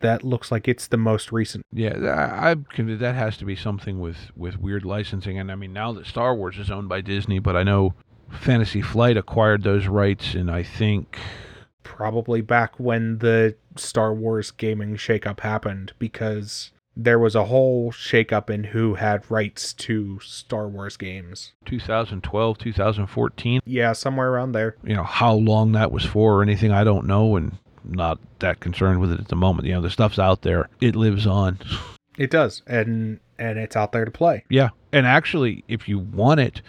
that looks like it's the most recent. Yeah, I'm convinced that has to be something with weird licensing. And I mean, now that Star Wars is owned by Disney, but I know Fantasy Flight acquired those rights, and I think probably back when the Star Wars gaming shakeup happened, because there was a whole shakeup in who had rights to Star Wars games. 2012, 2014? Yeah, somewhere around there. You know, how long that was for or anything, I don't know, and not that concerned with it at the moment. You know, the stuff's out there. It lives on. It does, and it's out there to play. Yeah, and actually, if you want it,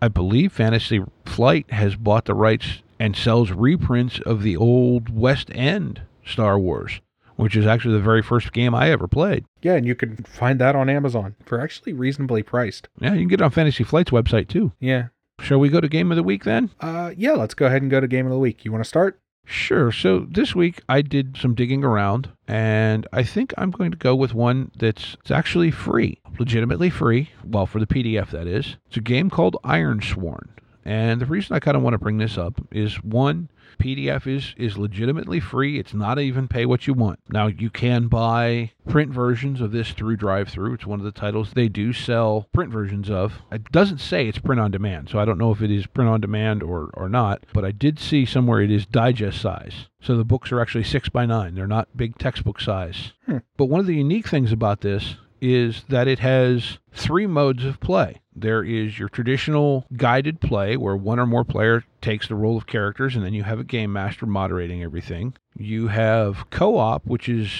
I believe Fantasy Flight has bought the rights and sells reprints of the old West End Star Wars, which is actually the very first game I ever played. Yeah, and you can find that on Amazon for actually reasonably priced. Yeah, you can get it on Fantasy Flight's website too. Yeah. Shall we go to Game of the Week then? Yeah, let's go ahead and go to Game of the Week. You want to start? Sure. So this week I did some digging around, and I think I'm going to go with one that's actually free, legitimately free. Well, for the PDF, that is. It's a game called Ironsworn. And the reason I kind of want to bring this up is, one, PDF is legitimately free. It's not even pay what you want. Now, you can buy print versions of this through drive-thru. It's one of the titles they do sell print versions of. It doesn't say it's print on demand, so I don't know if it is print on demand or not, but I did see somewhere it is digest size. So the books are actually 6x9. They're not big textbook size. But one of the unique things about this is that it has three modes of play. There is your traditional guided play, where one or more player takes the role of characters, and then you have a game master moderating everything. You have co-op, which is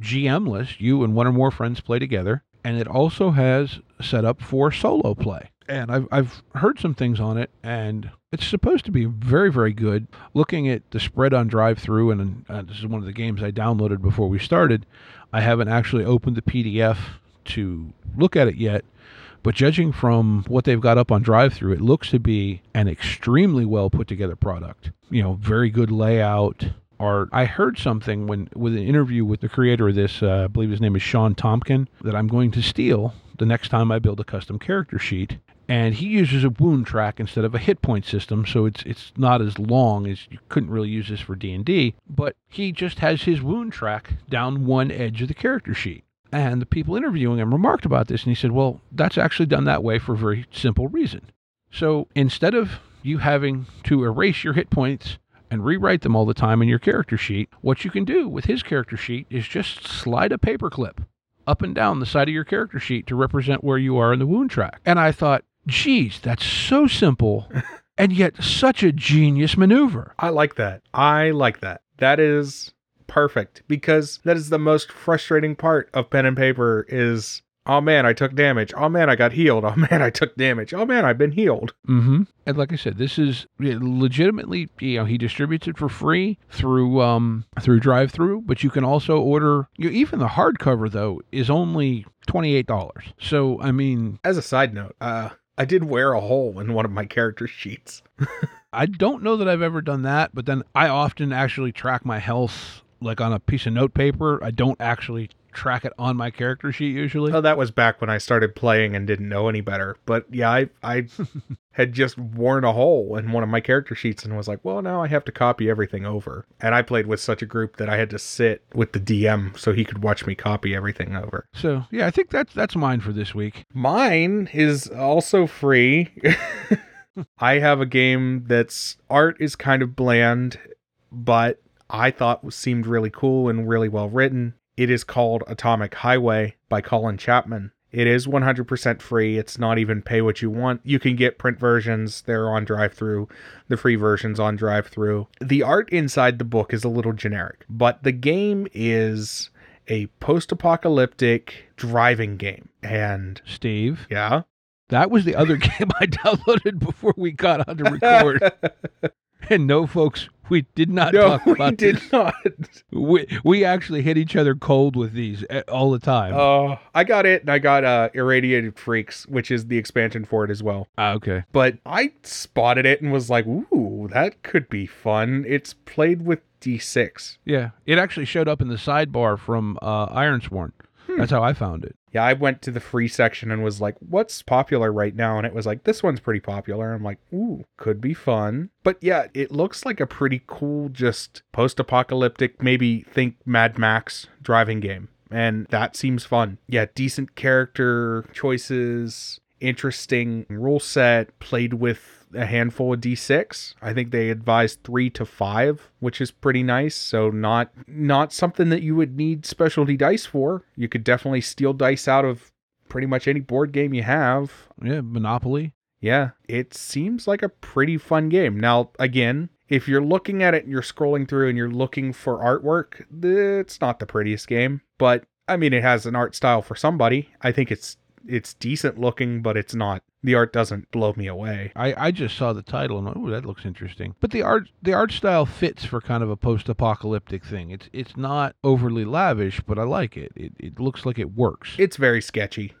GM-less. You and one or more friends play together. And it also has set up for solo play. And I've heard some things on it, and it's supposed to be very, very good. Looking at the spread on drive-thru, and this is one of the games I downloaded before we started, I haven't actually opened the PDF to look at it yet, but judging from what they've got up on drive-thru, it looks to be an extremely well put together product. You know, very good layout, art. I heard something with an interview with the creator of this, I believe his name is Sean Tompkin, that I'm going to steal the next time I build a custom character sheet. And he uses a wound track instead of a hit point system, so it's not as long as you couldn't really use this for D&D, but he just has his wound track down one edge of the character sheet. And the people interviewing him remarked about this, and he said, well, that's actually done that way for a very simple reason. So instead of you having to erase your hit points and rewrite them all the time in your character sheet, what you can do with his character sheet is just slide a paperclip up and down the side of your character sheet to represent where you are in the wound track. And I thought, geez, that's so simple, and yet such a genius maneuver. I like that. That is perfect, because that is the most frustrating part of pen and paper is, oh man, I took damage. Oh man, I got healed. Oh man, I took damage. Oh man, I've been healed. Mm-hmm. And like I said, this is legitimately, you know, he distributes it for free through drive-thru, but you can also order, even the hardcover though is only $28. So, I mean, as a side note, I did wear a hole in one of my character sheets. I don't know that I've ever done that, but then I often actually track my health, like on a piece of note paper. I don't actually track it on my character sheet usually. Oh, that was back when I started playing and didn't know any better. But yeah, I had just worn a hole in one of my character sheets and was like, well, now I have to copy everything over. And I played with such a group that I had to sit with the DM so he could watch me copy everything over. So yeah, I think that's mine for this week. Mine is also free. I have a game that's art is kind of bland, but I thought seemed really cool and really well written. It is called Atomic Highway by Colin Chapman. It is 100% free. It's not even pay what you want. You can get print versions. They're on drive-thru. The free version's on drive-thru. The art inside the book is a little generic, but the game is a post-apocalyptic driving game. And Steve? Yeah? That was the other game I downloaded before we got on to record. And no, folks, we did not talk about this. No, we did not. We actually hit each other cold with these all the time. Oh, I got it, and I got Irradiated Freaks, which is the expansion for it as well. Okay. But I spotted it and was like, ooh, that could be fun. It's played with D6. Yeah, it actually showed up in the sidebar from Ironsworn. That's how I found it. Yeah, I went to the free section and was like, what's popular right now? And it was like, this one's pretty popular. And I'm like, ooh, could be fun. But yeah, it looks like a pretty cool, just post-apocalyptic, maybe think Mad Max driving game. And that seems fun. Yeah, decent character choices, interesting rule set, played with a handful of D6. I think they advise 3 to 5, which is pretty nice. So not something that you would need specialty dice for. You could definitely steal dice out of pretty much any board game you have. Yeah, Monopoly. Yeah, it seems like a pretty fun game. Now, again, if you're looking at it and you're scrolling through and you're looking for artwork, it's not the prettiest game. But, I mean, it has an art style for somebody. I think it's decent looking, but it's not. The art doesn't blow me away. I just saw the title and went, oh, that looks interesting. But the art style fits for kind of a post-apocalyptic thing. It's not overly lavish, but I like it. It looks like it works. It's very sketchy.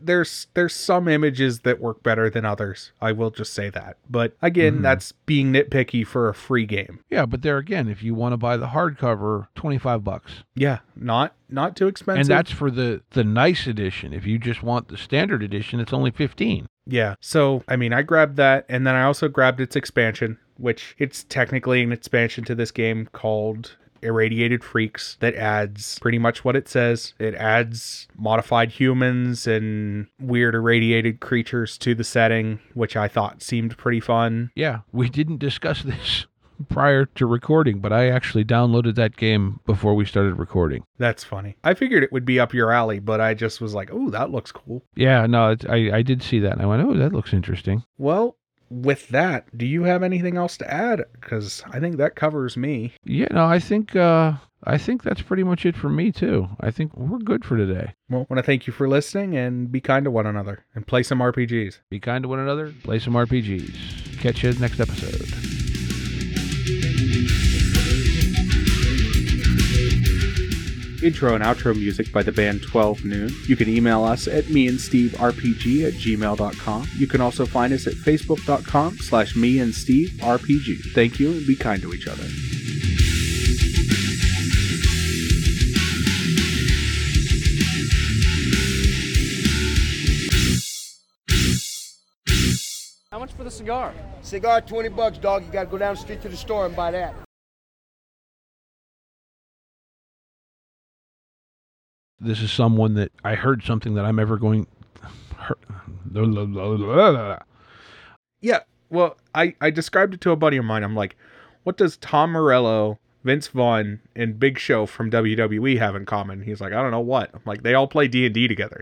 There's some images that work better than others. I will just say that. But again, that's being nitpicky for a free game. Yeah, but there again, if you want to buy the hardcover, $25. Yeah, not too expensive. And that's for the nice edition. If you just want the standard edition, it's only $15. Yeah. So, I mean, I grabbed that, and then I also grabbed its expansion, which it's technically an expansion to this game called Irradiated Freaks that adds pretty much what it says. It adds modified humans and weird irradiated creatures to the setting, which I thought seemed pretty fun. Yeah, we didn't discuss this prior to recording, but I actually downloaded that game before we started recording. That's funny. I figured it would be up your alley, but I just was like, oh, that looks cool. Yeah, no, I did see that, and I went, oh, that looks interesting. Well, with that, do you have anything else to add? Because I think that covers me. Yeah, no, I think that's pretty much it for me, too. I think we're good for today. Well, I want to thank you for listening, and be kind to one another, and play some RPGs. Be kind to one another, play some RPGs. Catch you next episode. Intro and outro music by the band 12 Noon. You can email us at meandsteverpg@gmail.com. You can also find us at facebook.com/meandsteverpg. Thank you and be kind to each other. How much for the cigar? Cigar, $20, dog. You gotta go down the street to the store and buy that. This is someone that I heard something that I'm ever going... Yeah, well, I described it to a buddy of mine. I'm like, what does Tom Morello, Vince Vaughn, and Big Show from WWE have in common? He's like, I don't know what. I'm like, they all play D&D together.